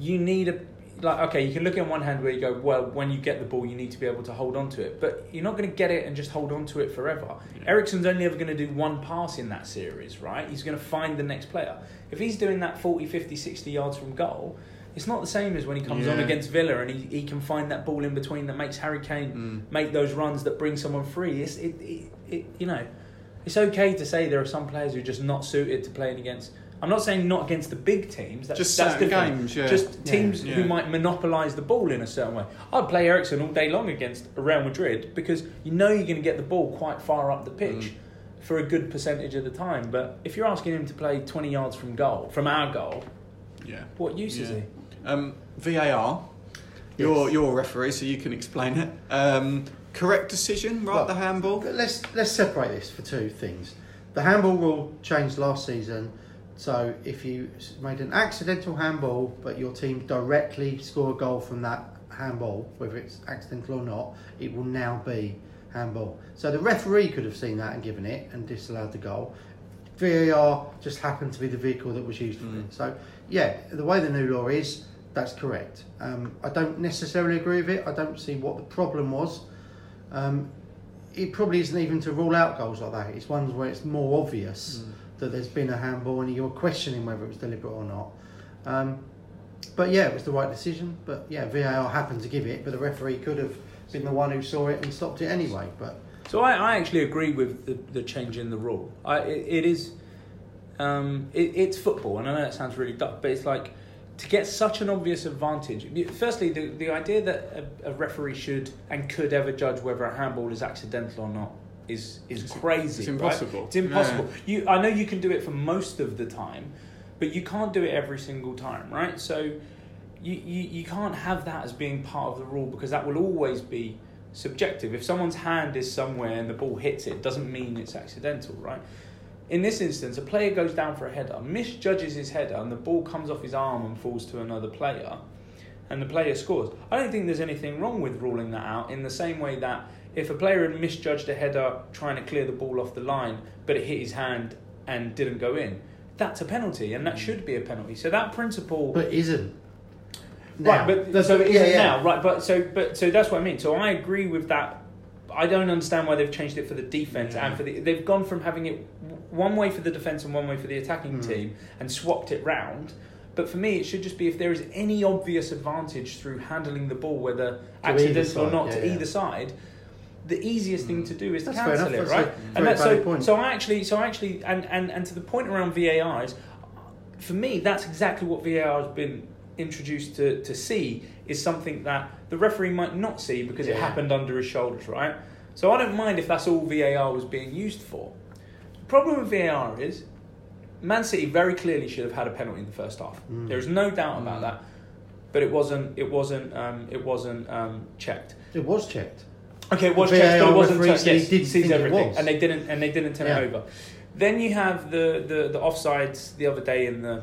you need a. Like, okay, you can look in one hand where you go, well, when you get the ball, you need to be able to hold on to it. But you're not going to get it and just hold on to it forever. Yeah. Eriksen's only ever going to do one pass in that series, right? He's going to find the next player. If he's doing that forty, fifty, sixty yards from goal, it's not the same as when he comes yeah. on against Villa and he, he can find that ball in between that makes Harry Kane mm. make those runs that bring someone free. It's, it, it, it, you know, it's okay to say there are some players who are just not suited to playing against... I'm not saying not against the big teams. That's, just that's different. Games, yeah. Just teams yeah. who yeah. might monopolise the ball in a certain way. I'd play Eriksen all day long against Real Madrid because you know you're going to get the ball quite far up the pitch mm. for a good percentage of the time. But if you're asking him to play twenty yards from goal, from our goal, yeah, what use yeah. is he? Um, V A R, yes. you're you're a referee, so you can explain it. Um, correct decision, right? Well, the handball. But let's let's separate this for two things. The handball rule changed last season, so if you made an accidental handball, but your team directly score a goal from that handball, whether it's accidental or not, it will now be handball. So the referee could have seen that and given it and disallowed the goal. V A R just happened to be the vehicle that was used for mm. it. So yeah, the way the new law is, that's correct. Um, I don't necessarily agree with it. I don't see what the problem was. Um, it probably isn't even to rule out goals like that. It's ones where it's more obvious mm. that there's been a handball and you're questioning whether it was deliberate or not. Um, but yeah, it was the right decision. But yeah, V A R happened to give it, but the referee could have been the one who saw it and stopped it anyway. But so I, I actually agree with the, the change in the rule. I, it, it is, um, it, it's football, and I know that sounds really dull, but it's like, to get such an obvious advantage. Firstly, the, the idea that a, a referee should and could ever judge whether a handball is accidental or not is is it's crazy. It's impossible. Right? It's impossible. Yeah. You, I know you can do it for most of the time, but you can't do it every single time, right? So you, you, you can't have that as being part of the rule, because that will always be subjective. If someone's hand is somewhere and the ball hits it, it doesn't mean it's accidental, right? In this instance, a player goes down for a header, misjudges his header, and the ball comes off his arm and falls to another player, and the player scores. I don't think there's anything wrong with ruling that out, in the same way that if a player had misjudged a header trying to clear the ball off the line, but it hit his hand and didn't go in, that's a penalty, and that should be a penalty. So that principle... But isn't. Now. Right, but so it isn't yeah, yeah. now, right, but so, but so that's what I mean. So I agree with that. I don't understand why they've changed it for the defence yeah. and for the... They've gone from having it one way for the defence and one way for the attacking mm. team and swapped it round. But for me, it should just be if there is any obvious advantage through handling the ball, whether accidental or not, yeah, to yeah. either side, the easiest mm. thing to do is that's to cancel it, right? A, and that's so, so I actually... So I actually and, and, and to the point around V A R is, for me, that's exactly what V A R has been introduced to, to see, is something that the referee might not see because yeah. it happened under his shoulders, right? So I don't mind if that's all V A R was being used for. The problem with V A R is Man City very clearly should have had a penalty in the first half. Mm. There is no doubt about mm. that, but it wasn't. It wasn't. Um, it wasn't um, checked. It was checked. Okay, it was the checked. But it wasn't checked. Yes, he sees everything, and they didn't. And they didn't turn yeah. it over. Then you have the, the, the offsides the other day in the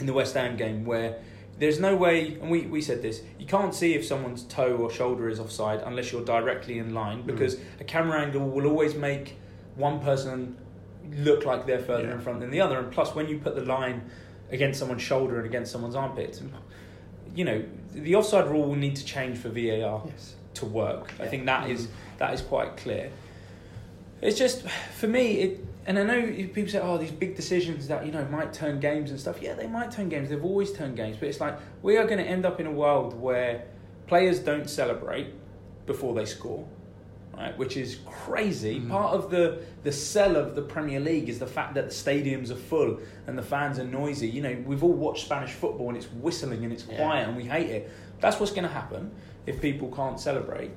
in the West Ham game where. There's no way, and we, we said this, you can't see if someone's toe or shoulder is offside unless you're directly in line, because mm. a camera angle will always make one person look like they're further yeah. in front than the other. And plus, when you put the line against someone's shoulder and against someone's armpit, you know, the offside rule will need to change for V A R yes. to work. Yeah. I think that mm. is that is quite clear. It's just, for me, it... And I know people say, oh, these big decisions that, you know, might turn games and stuff. Yeah, they might turn games. They've always turned games. But it's like, we are going to end up in a world where players don't celebrate before they score, right? Which is crazy. Mm. Part of the, the sell of the Premier League is the fact that the stadiums are full and the fans are noisy. You know, we've all watched Spanish football and it's whistling and it's yeah. quiet and we hate it. That's what's going to happen if people can't celebrate.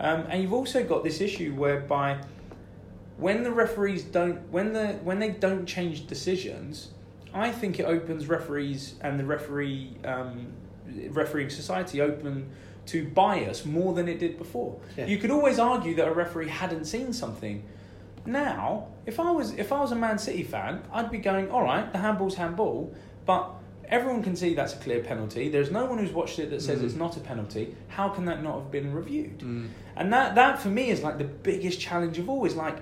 Um, and you've also got this issue whereby... When the referees don't, when the when they don't change decisions, I think it opens referees and the referee um, refereeing society open to bias more than it did before. Yeah. You could always argue that a referee hadn't seen something. Now, if I was if I was a Man City fan, I'd be going, all right, the handball's handball, but everyone can see that's a clear penalty. There's no one who's watched it that says mm. it's not a penalty. How can that not have been reviewed? Mm. And that that for me is like the biggest challenge of all. Is like.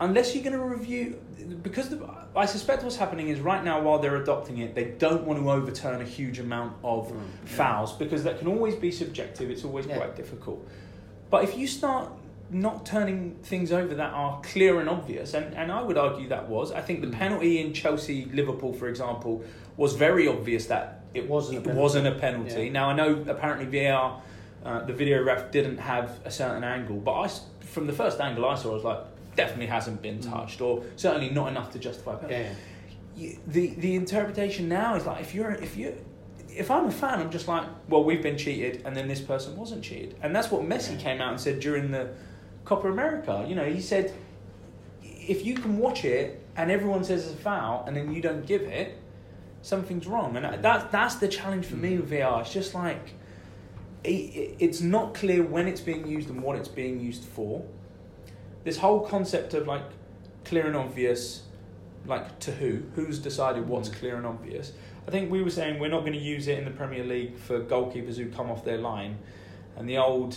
Unless you're going to review... Because the, I suspect what's happening is right now, while they're adopting it, they don't want to overturn a huge amount of mm, fouls, yeah. because that can always be subjective. It's always yeah. quite difficult. But if you start not turning things over that are clear and obvious, and, and I would argue that was. I think the mm. penalty in Chelsea-Liverpool, for example, was very obvious that it wasn't, it wasn't a penalty. Yeah. Now, I know apparently V A R, uh, the video ref, didn't have a certain angle, but I, from the first angle I saw, I was like... Definitely hasn't been touched, or certainly not enough to justify penalty. Yeah, yeah. The the interpretation now is like if you're if you if I'm a fan, I'm just like, well, we've been cheated, and then this person wasn't cheated, and that's what Messi yeah. came out and said during the Copa America. You know, he said if you can watch it and everyone says it's a foul, and then you don't give it, something's wrong, and that that's the challenge for mm. me with V A R. It's just like. it's not clear when it's being used and what it's being used for. This whole concept of like clear and obvious, like to who, who's decided what's clear and obvious. I think we were saying we're not going to use it in the Premier League for goalkeepers who come off their line, and the old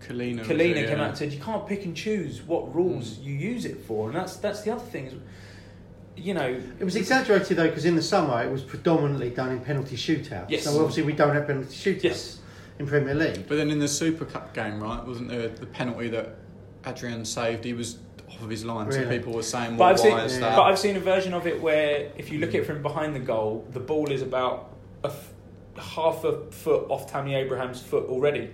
Kalina Kalina came out and said you can't pick and choose what rules mm. you use it for, and that's that's the other thing is, you know, it was exaggerated though because in the summer it was predominantly done in penalty shootouts. Yes. So obviously we don't have penalty shootouts yes. in Premier League. But then in the Super Cup game, right, wasn't there the penalty that Adrian saved? He was off of his line, really? So people were saying, well, why seen, is that? But I've seen a version of it where if you look at it from behind the goal, the ball is about a f- half a foot off Tammy Abraham's foot already.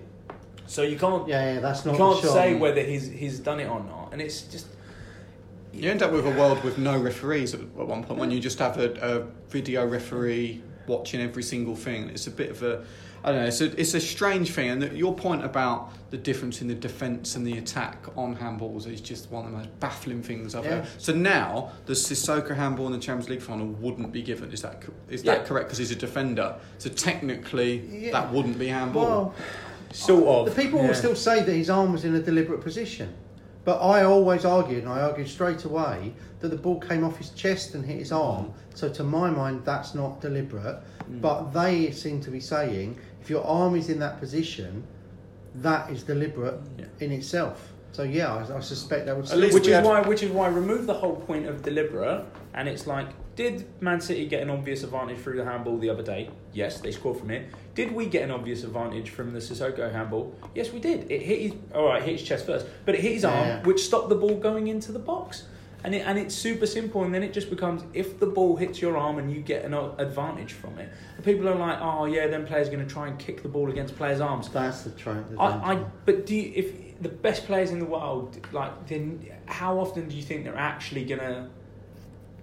So you can't, yeah, yeah, that's not you can't sure, say man. whether he's he's done it or not. And it's just... You end up with a world with no referees at one point when you just have a, a video referee watching every single thing. It's a bit of a... I don't know, it's a, it's a strange thing. And your point about the difference in the defence and the attack on handballs is just one of the most baffling things I've heard. Yeah. So now, the Sissoko handball in the Champions League final wouldn't be given. Is that is yeah. that correct? Because he's a defender. So technically, yeah. that wouldn't be handball. Well, sort of. The people yeah. will still say that his arm was in a deliberate position. But I always argued, and I argued straight away, that the ball came off his chest and hit his arm. So to my mind, that's not deliberate. Mm. But they seem to be saying, if your arm is in that position, that is deliberate yeah. in itself. So yeah, I, I suspect that would... At least which is had... why, which is why remove the whole point of deliberate, and it's like, did Man City get an obvious advantage through the handball the other day? Yes, they scored from it. Did we get an obvious advantage from the Sissoko handball? Yes, we did. It hit his... All right, hit his chest first, but it hit his arm, yeah. which stopped the ball going into the box. And it, and it's super simple, and then it just becomes, if the ball hits your arm and you get an advantage from it, the people are like, oh yeah, then players are going to try and kick the ball against players' arms. That's the trick. I, I but do you, if the best players in the world, like, then how often do you think they're actually going to...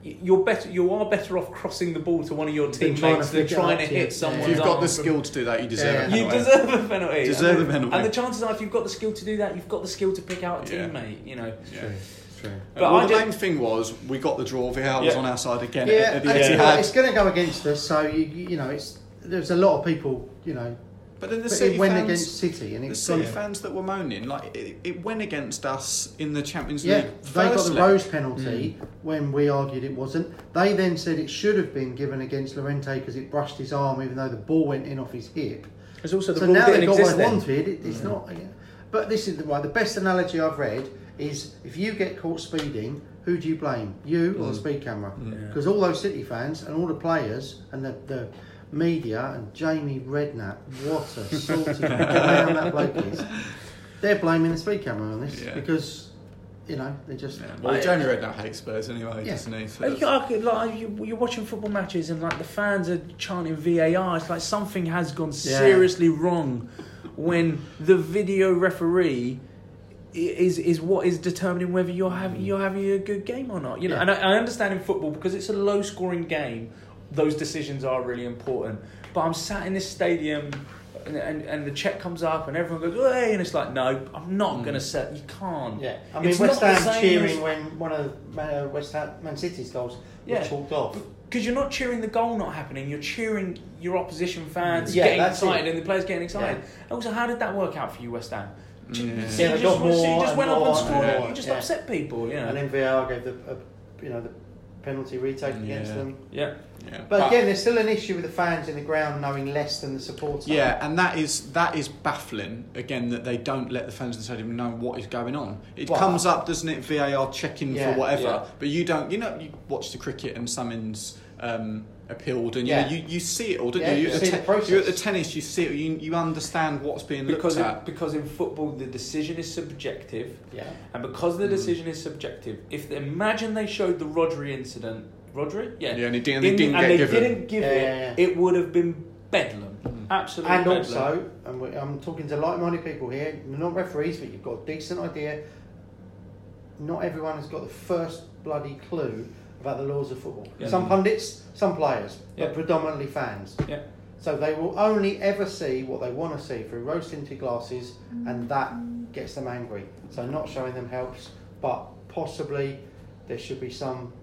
You're better. You are better off crossing the ball to one of your teammates than trying to hit someone. If you've got the skill to do that, you deserve it. You deserve a penalty. You deserve a penalty. And the chances are, if you've got the skill to do that, you've got the skill to pick out a teammate. You know. Yeah. True. But well, I the main thing was we got the draw. V A R was yeah. on our side again. Yeah, at the yeah. yeah. it's going to go against us. So you, you know, it's there's a lot of people. You know, but then the City it went fans, against City, and it the City yeah. fans that were moaning, like it, it went against us in the Champions League. Yeah, they got the Rose penalty mm. when we argued it wasn't. They then said it should have been given against Llorente because it brushed his arm, even though the ball went in off his hip. There's also the so ball now they got what they wanted. It, it's yeah. not. Yeah. But this is the why the best analogy I've read. Is if you get caught speeding, who do you blame? You mm. or the speed camera? Because yeah. all those City fans and all the players and the, the media and Jamie Redknapp, what a sort of clown that bloke is. They're blaming the speed camera on this yeah. because, you know, they just... Yeah. Well, like, Jamie Redknapp hates Spurs anyway, yeah. doesn't he? So you, like, you're watching football matches and like the fans are chanting V A R. It's like something has gone yeah. seriously wrong when the video referee... Is is what is determining whether you're having you're having a good game or not, you know? Yeah. And I, I understand in football because it's a low scoring game, those decisions are really important. But I'm sat in this stadium, and and, and the check comes up, and everyone goes, "Hey!" and it's like, "No, I'm not mm. going to set. You can't." Yeah, I mean, it's West Ham cheering when one of West Ham Man City's goals yeah. was chalked off. Because you're not cheering the goal not happening, you're cheering your opposition fans yeah, getting excited it. and the players getting excited. Yeah. Also, how did that work out for you, West Ham? She, yeah. she, yeah, just, she just went up and scored it. You just yeah. upset people, you know. And then V A R gave the, uh, you know, the penalty retake yeah. against them. Yeah. yeah. But, but again, there's still an issue with the fans in the ground knowing less than the supporters. Yeah, are. and that is that is baffling. Again, that they don't let the fans in the stadium know what is going on. It wow. comes up, doesn't it? V A R checking yeah. for whatever, yeah. but you don't. You know, you watch the cricket and summons. Um, appealed and you, yeah. know, you you see it all, don't yeah, you? You're, you te- you're at the tennis, you see it, you you understand what's being because looked in, at. Because in football, the decision is subjective, yeah. and because the decision mm. is subjective, if they, imagine they showed the Rodri incident, Rodri, yeah, yeah, and, it, and they in, didn't and get they given, didn't give yeah, it, yeah, yeah. it would have been bedlam, mm. absolutely. And bedlam. also, and we, I'm talking to like-minded people here, we're not referees, but you've got a decent idea. Not everyone has got the first bloody clue about the laws of football. Yeah. Some pundits, some players, yeah. but predominantly fans. Yeah. So they will only ever see what they want to see through rose-tinted glasses, and that gets them angry. So not showing them helps, but possibly there should be some...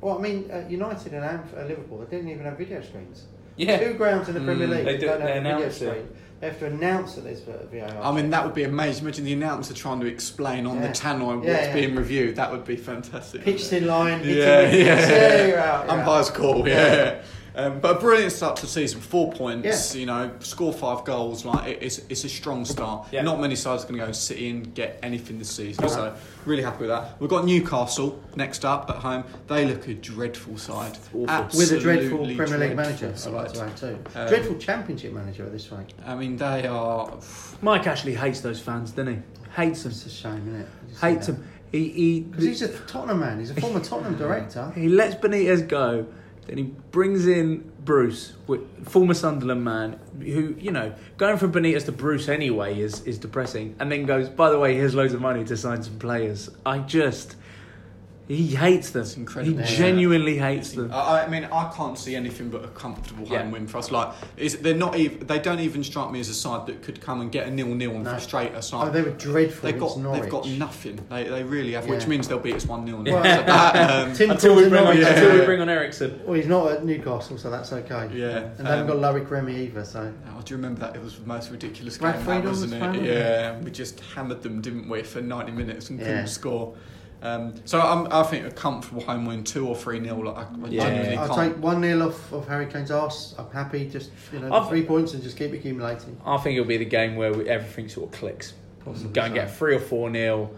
Well, I mean, uh, United and Liverpool, they didn't even have video screens. Yeah. Two grounds in the Premier League. Mm, they do, don't they announce it. Screen. They have to announce that there's V A R. I mean, that would be amazing. Imagine the announcer trying to explain on yeah. the tannoy yeah, what's yeah. being reviewed. That would be fantastic. Pitched in line. Yeah, yeah. yeah. You're out, you're umpire's out. Call, yeah. yeah. Um, but a brilliant start to the season. Four points, yeah. you know, score five goals. Like it, it's it's a strong start. Yeah. Not many sides are going to go and sit in and get anything this season. Right. So really happy with that. We've got Newcastle next up at home. They look a dreadful side. Awful. With a dreadful Premier League dreadful manager, I'd like to add too. Um, dreadful Championship manager at this rate. I mean, they are... Mike actually hates those fans, doesn't he? Hates them. It's a shame, isn't it? Hates them. He, he, because he's a Tottenham man. He's a former Tottenham director. He lets Benitez go. Then he brings in Bruce, former Sunderland man, who, you know, going from Benitez to Bruce anyway is, is depressing. And then goes, by the way, here's loads of money to sign some players. I just... He hates them. It's incredible. He genuinely yeah. hates them. I, I mean, I can't see anything but a comfortable home yeah. win for us. Like, is they're not even. They don't even strike me as a side that could come and get a nil-nil and no. frustrate us. Like, oh, they were dreadful. They've got. They've got nothing. They they really have, yeah. which means they'll beat us one-nil yeah. so that, um, until we bring on yeah. until we bring on Eriksen. Well, he's not at Newcastle, so that's okay. Yeah, and um, they haven't got Loic Remy either. So. Oh, do you remember that? It was the most ridiculous game, that, wasn't it? Family. Yeah, we just hammered them, didn't we, for ninety minutes and couldn't yeah. score. Um, so I'm, I think a comfortable home win, two or three nil. Like, I yeah. genuinely can't. I'll take one nil off of Harry Kane's arse. I'm happy. Just you know, I've, three points and just keep accumulating. I think it'll be the game where we, everything sort of clicks. Possibly go so. and get three or four nil.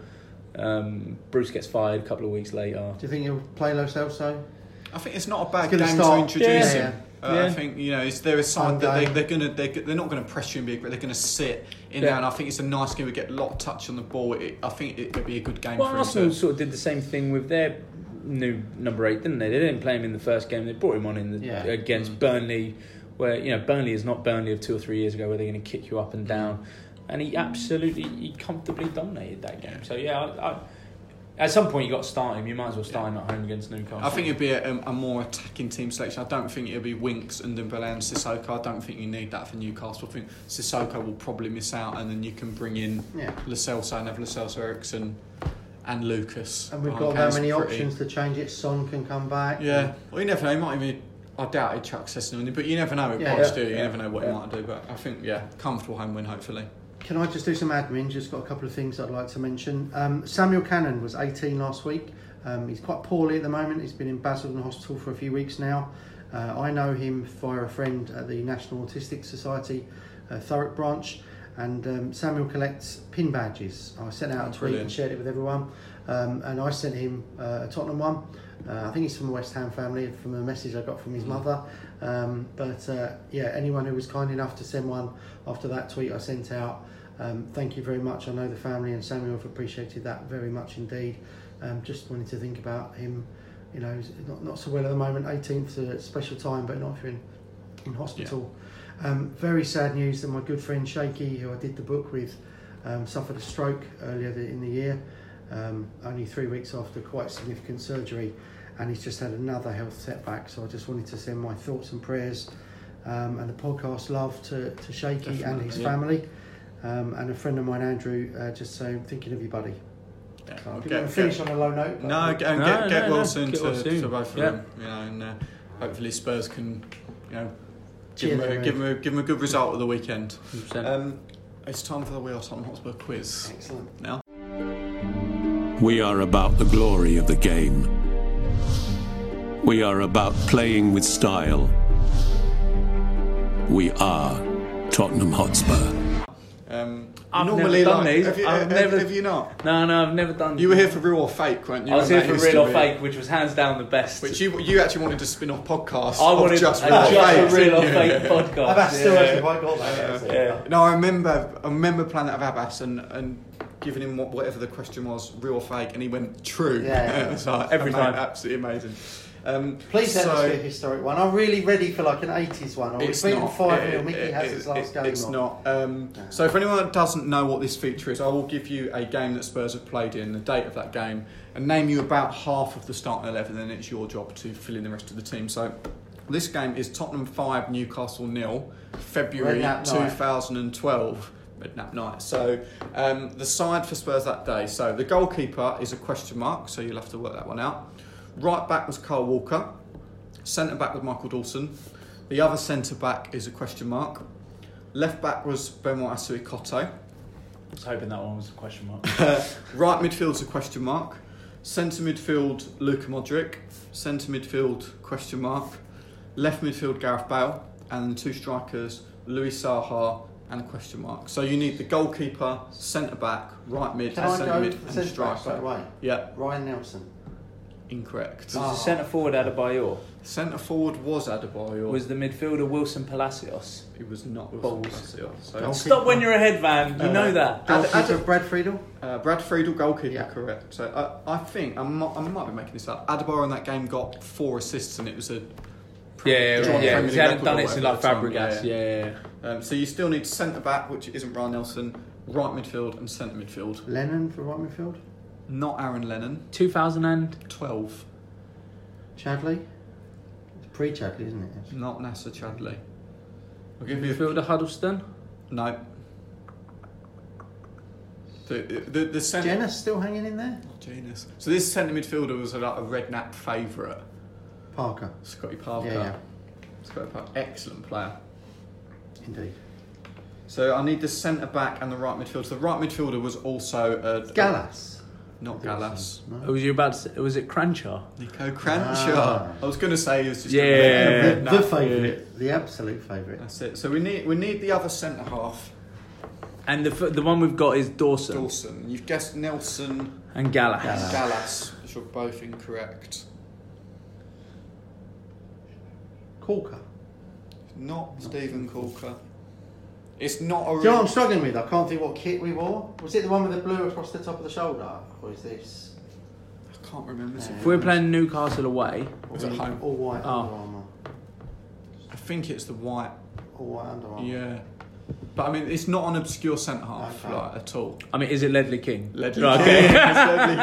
Um, Bruce gets fired a couple of weeks later. Do you think he'll play Lo Celso? I think it's not a bad game start. to introduce yeah. him. Yeah. Uh, yeah. I think you know is there a sign that they, they're gonna they they're not gonna press you and be they're gonna sit in yeah. there, and I think it's a nice game. We get a lot of touch on the ball. It, I think it could be a good game. Well, for Arsenal him, so. sort of did the same thing with their new number eight, didn't they? They didn't play him in the first game. They brought him on in the, yeah. against mm. Burnley, where you know Burnley is not Burnley of two or three years ago, where they're gonna kick you up and down, and he absolutely he comfortably dominated that game. So yeah, I. I At some point, you got to start him. You might as well start him at home against Newcastle. I think it'd be a, a more attacking team selection. I don't think it'll be Winks and Ndombélé and Sissoko. I don't think you need that for Newcastle. I think Sissoko will probably miss out, and then you can bring in yeah. Lo Celso and have Lo Celso, Eriksen, and Lucas. And we've got that many pretty... options to change it. Son can come back. Yeah. And... Well, you never know. He might even. I doubt he'd chuck Sessegnon, but you never know. He yeah, might yeah, do. You yeah, never know what yeah. he might do. But I think yeah, comfortable home win hopefully. Can I just do some admin? Just got a couple of things I'd like to mention. Um, Samuel Cannon was eighteen last week. Um, he's quite poorly at the moment. He's been in Basildon Hospital for a few weeks now. Uh, I know him via a friend at the National Autistic Society, uh, Thurrock Branch, and um, Samuel collects pin badges. I sent out oh, a tweet brilliant. and shared it with everyone, um, and I sent him uh, a Tottenham one. Uh, I think he's from a West Ham family, from a message I got from his mother. Um, but uh, yeah, anyone who was kind enough to send one after that tweet I sent out, um, thank you very much. I know the family and Samuel have appreciated that very much indeed. Um, just wanted to think about him. You know, he's not, not so well at the moment. eighteenth's a special time, but not if you're in, in hospital. Yeah. Um, very sad news that my good friend Shaky, who I did the book with, um, suffered a stroke earlier in the year. Um, only three weeks after quite significant surgery, and he's just had another health setback. So I just wanted to send my thoughts and prayers um, and the podcast love to, to Shaky and his yeah. family, um, and a friend of mine, Andrew, uh, just saying, thinking of you, buddy. Yeah, so we'll get, finish get, on a low note. No, we'll, get, no, get, no, get no, well no, soon get to, well to both of yeah. them, you know, and uh, hopefully Spurs can, you know, give them, a, give, them a, give them a good result at the weekend. Um, it's time for the We Are Tottenham Hotspur quiz. Excellent. Now. We are about the glory of the game. We are about playing with style. We are Tottenham Hotspur. Um, I've normally never done like, these. Have you, I've have, never, have you not? No, no, I've never done. You were here for Real or Fake, weren't you? I was here for Real or Fake, which was hands down the best. Which you you actually wanted to spin off podcasts. I wanted just Real or Fake, Real or Fake podcast. Abbas still hasn't quite got that. Yeah. yeah. No, I remember I remember Planet of Abbas and and. giving him whatever the question was, real or fake, and he went true. Yeah, yeah. So every time, absolutely amazing. Um, Please send so, us a historic one. I'm really ready for like an eighties one. Or it's not. Five it, it, Mickey it, has it, his last it, game it's on. not. Um, no. So, for anyone that doesn't know what this feature is, I will give you a game that Spurs have played in, the date of that game, and name you about half of the starting eleven. Then it's your job to fill in the rest of the team. So, this game is Tottenham five, Newcastle nil, February two thousand twelve. Midnight night. So um, the side for Spurs that day. So the goalkeeper is a question mark, so you'll have to work that one out. Right back was Kyle Walker. Centre back was Michael Dawson. The other centre-back is a question mark. Left-back was Benoit Asuikoto. I was hoping that one was a question mark. Right midfield's a question mark. Centre midfield, Luka Modric. Centre midfield, question mark. Left midfield, Gareth Bale. And the two strikers, Luis Saha and a question mark. So you need the goalkeeper, centre-back, right mid, centre mid and the striker. Yeah. Ryan Nelson. Incorrect. Oh. Was the centre forward Adebayor? Centre forward was Adebayor. Was the midfielder Wilson Palacios? It was not Wilson Balls. Palacios. So stop when you're ahead, Van. You uh, know that. Goalkeeper Ad- Ad- Brad Friedel? Uh, Brad Friedel, goalkeeper, yeah. Correct. So uh, I think, I might, I might be making this up, Adebayor in that game got four assists and it was a... Pre- yeah, yeah, yeah. yeah. He hadn't done it since like Fabregas. Yeah, yeah, yeah. Um, so you still need centre-back, which isn't Ryan Nelson, right midfield and centre midfield. Lennon for right midfield? Not Aaron Lennon. two thousand twelve. Chadley? It's pre-Chadley, isn't it? Actually? Not Nasser Chadley. I'll give you a... Midfielder Huddleston? No. The, the, the centre... Janus still hanging in there? Oh, Janus. So this centre midfielder was like a Redknapp favourite. Parker. Scotty Parker. Yeah, yeah. Scotty Parker. Excellent player. Indeed. So I need the centre-back and the right midfielder. So the right midfielder was also... Uh, Gallas. Not Gallas. No. Was you about? To, was it Cranchar? Nico Cranchar. Ah. I was going to say he was just yeah, yeah, yeah. the, the favourite, the absolute favourite. That's it. So we need we need the other centre half, and the the one we've got is Dawson. Dawson. You've guessed Nelson and Gallas. Gallas, Gallas which are both incorrect. Corker. Not, not Stephen Corker. It's not a... Do you know what I'm struggling with? I can't think what kit we wore. Was it the one with the blue across the top of the shoulder? Or is this... I can't remember. Um, if we're playing Newcastle away... Or is it home? All white oh. under armour. I think it's the white. All white under armour. Yeah. But I mean, it's not an obscure centre-half okay. like, at all. I mean, is it Ledley King? Ledley right, King. It's Ledley King.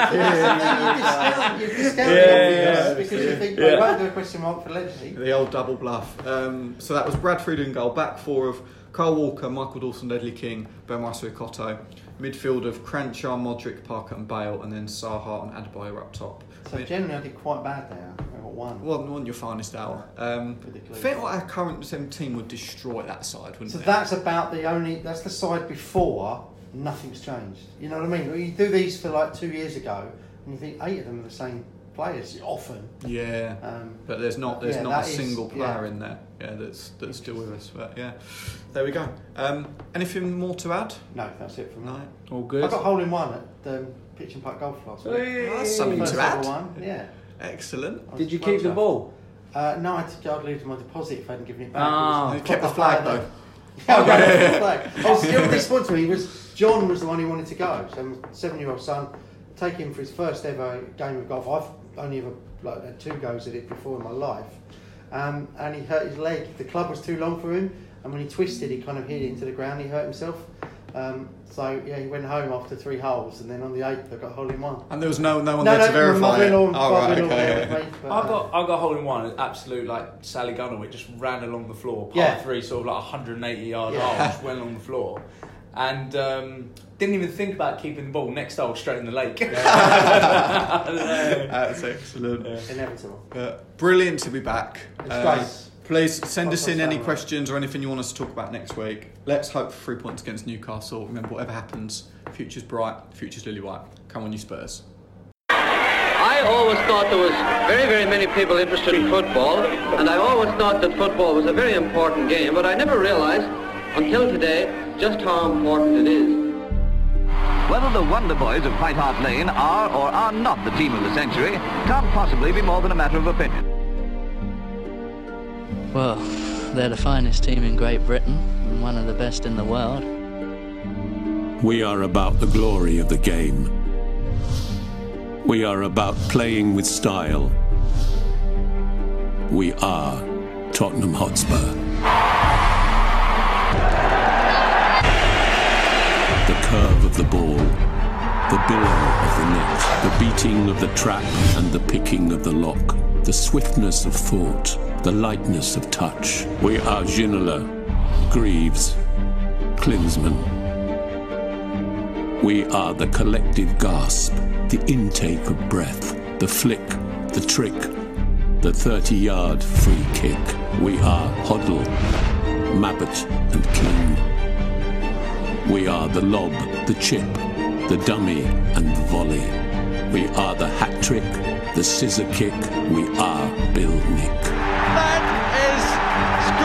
Yeah, you've discounted it because you think, well, yeah. won't do a question mark for Ledley. The old double bluff. Um, so that was Bradford in goal. Back four of Carl Walker, Michael Dawson, Ledley King, Benoit Asuikoto. Midfield of Cranchar, Modric, Parker and Bale, and then Saha and Adebayor up top. So Mid- generally I did quite bad there. I got one. One, one your finest hour. Um, I think like our current team would destroy that side, wouldn't so it? So that's about the only, that's the side before nothing's changed. You know what I mean? You do these for like two years ago, and you think eight of them are the same players, often. Yeah, um, but there's not there's yeah, not a single is, player yeah. in there yeah, that's that's still with us. But yeah, there we go. Um, anything more to add? No, that's it from me. No. All good. I got hole in one at the um, pitch and putt golf last week. Hey. Oh, that's something First to add. One. Yeah. Excellent. Did you keep the ball? Uh, no, I had to, I'd lose my deposit if I hadn't given it back. Ah, oh, kept the flag though. though. Yeah, I kept the flag. I was still disappointed me. Was John was the one who wanted to go. So my seven-year-old son, take him for his first ever game of golf. I've only ever like had two goes at it before in my life, um, and he hurt his leg. The club was too long for him, and when he twisted, he kind of hit it into the ground. He hurt himself. Um, so yeah, he went home after three holes, and then on the eighth, I got hole in one. And there was no no one no, there no, to verify it. All, oh right, okay. Yeah. Eighth, but, I got I got hole in one. Absolute like Sally Gunner, it just ran along the floor. Part yeah. three, sort of like one hundred eighty yard yeah. hole, just went along the floor. And um, didn't even think about keeping the ball. Next hole, straight in the lake. That's excellent. Yeah. Inevitable. Uh, brilliant to be back. Uh, please send us in any questions or anything you want us to talk about next week. Let's hope for three points against Newcastle. Remember, whatever happens, future's bright, future's lily white. Come on, you Spurs. I always thought there was very, very many people interested in football, and I always thought that football was a very important game, but I never realised until today just how important it is. Whether the Wonder Boys of White Hart Lane are or are not the team of the century can't possibly be more than a matter of opinion. Well, they're the finest team in Great Britain and one of the best in the world. We are about the glory of the game. We are about playing with style. We are Tottenham Hotspur. The curve of the ball, the billow of the net, the beating of the trap and the picking of the lock, the swiftness of thought, the lightness of touch. We are Ginola, Greaves, Klinsmann. We are the collective gasp, the intake of breath, the flick, the trick, the thirty-yard free kick. We are Hoddle, Mabbott and King. We are the lob, the chip, the dummy and volley. We are the hat trick, the scissor kick. We are Bill Nick. That is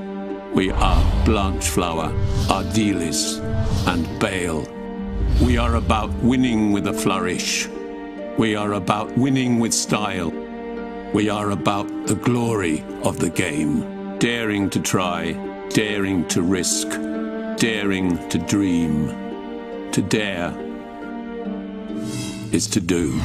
We are Blanchflower, Ardiles and Bale. We are about winning with a flourish. We are about winning with style. We are about the glory of the game. Daring to try, daring to risk, daring to dream. To dare is to do.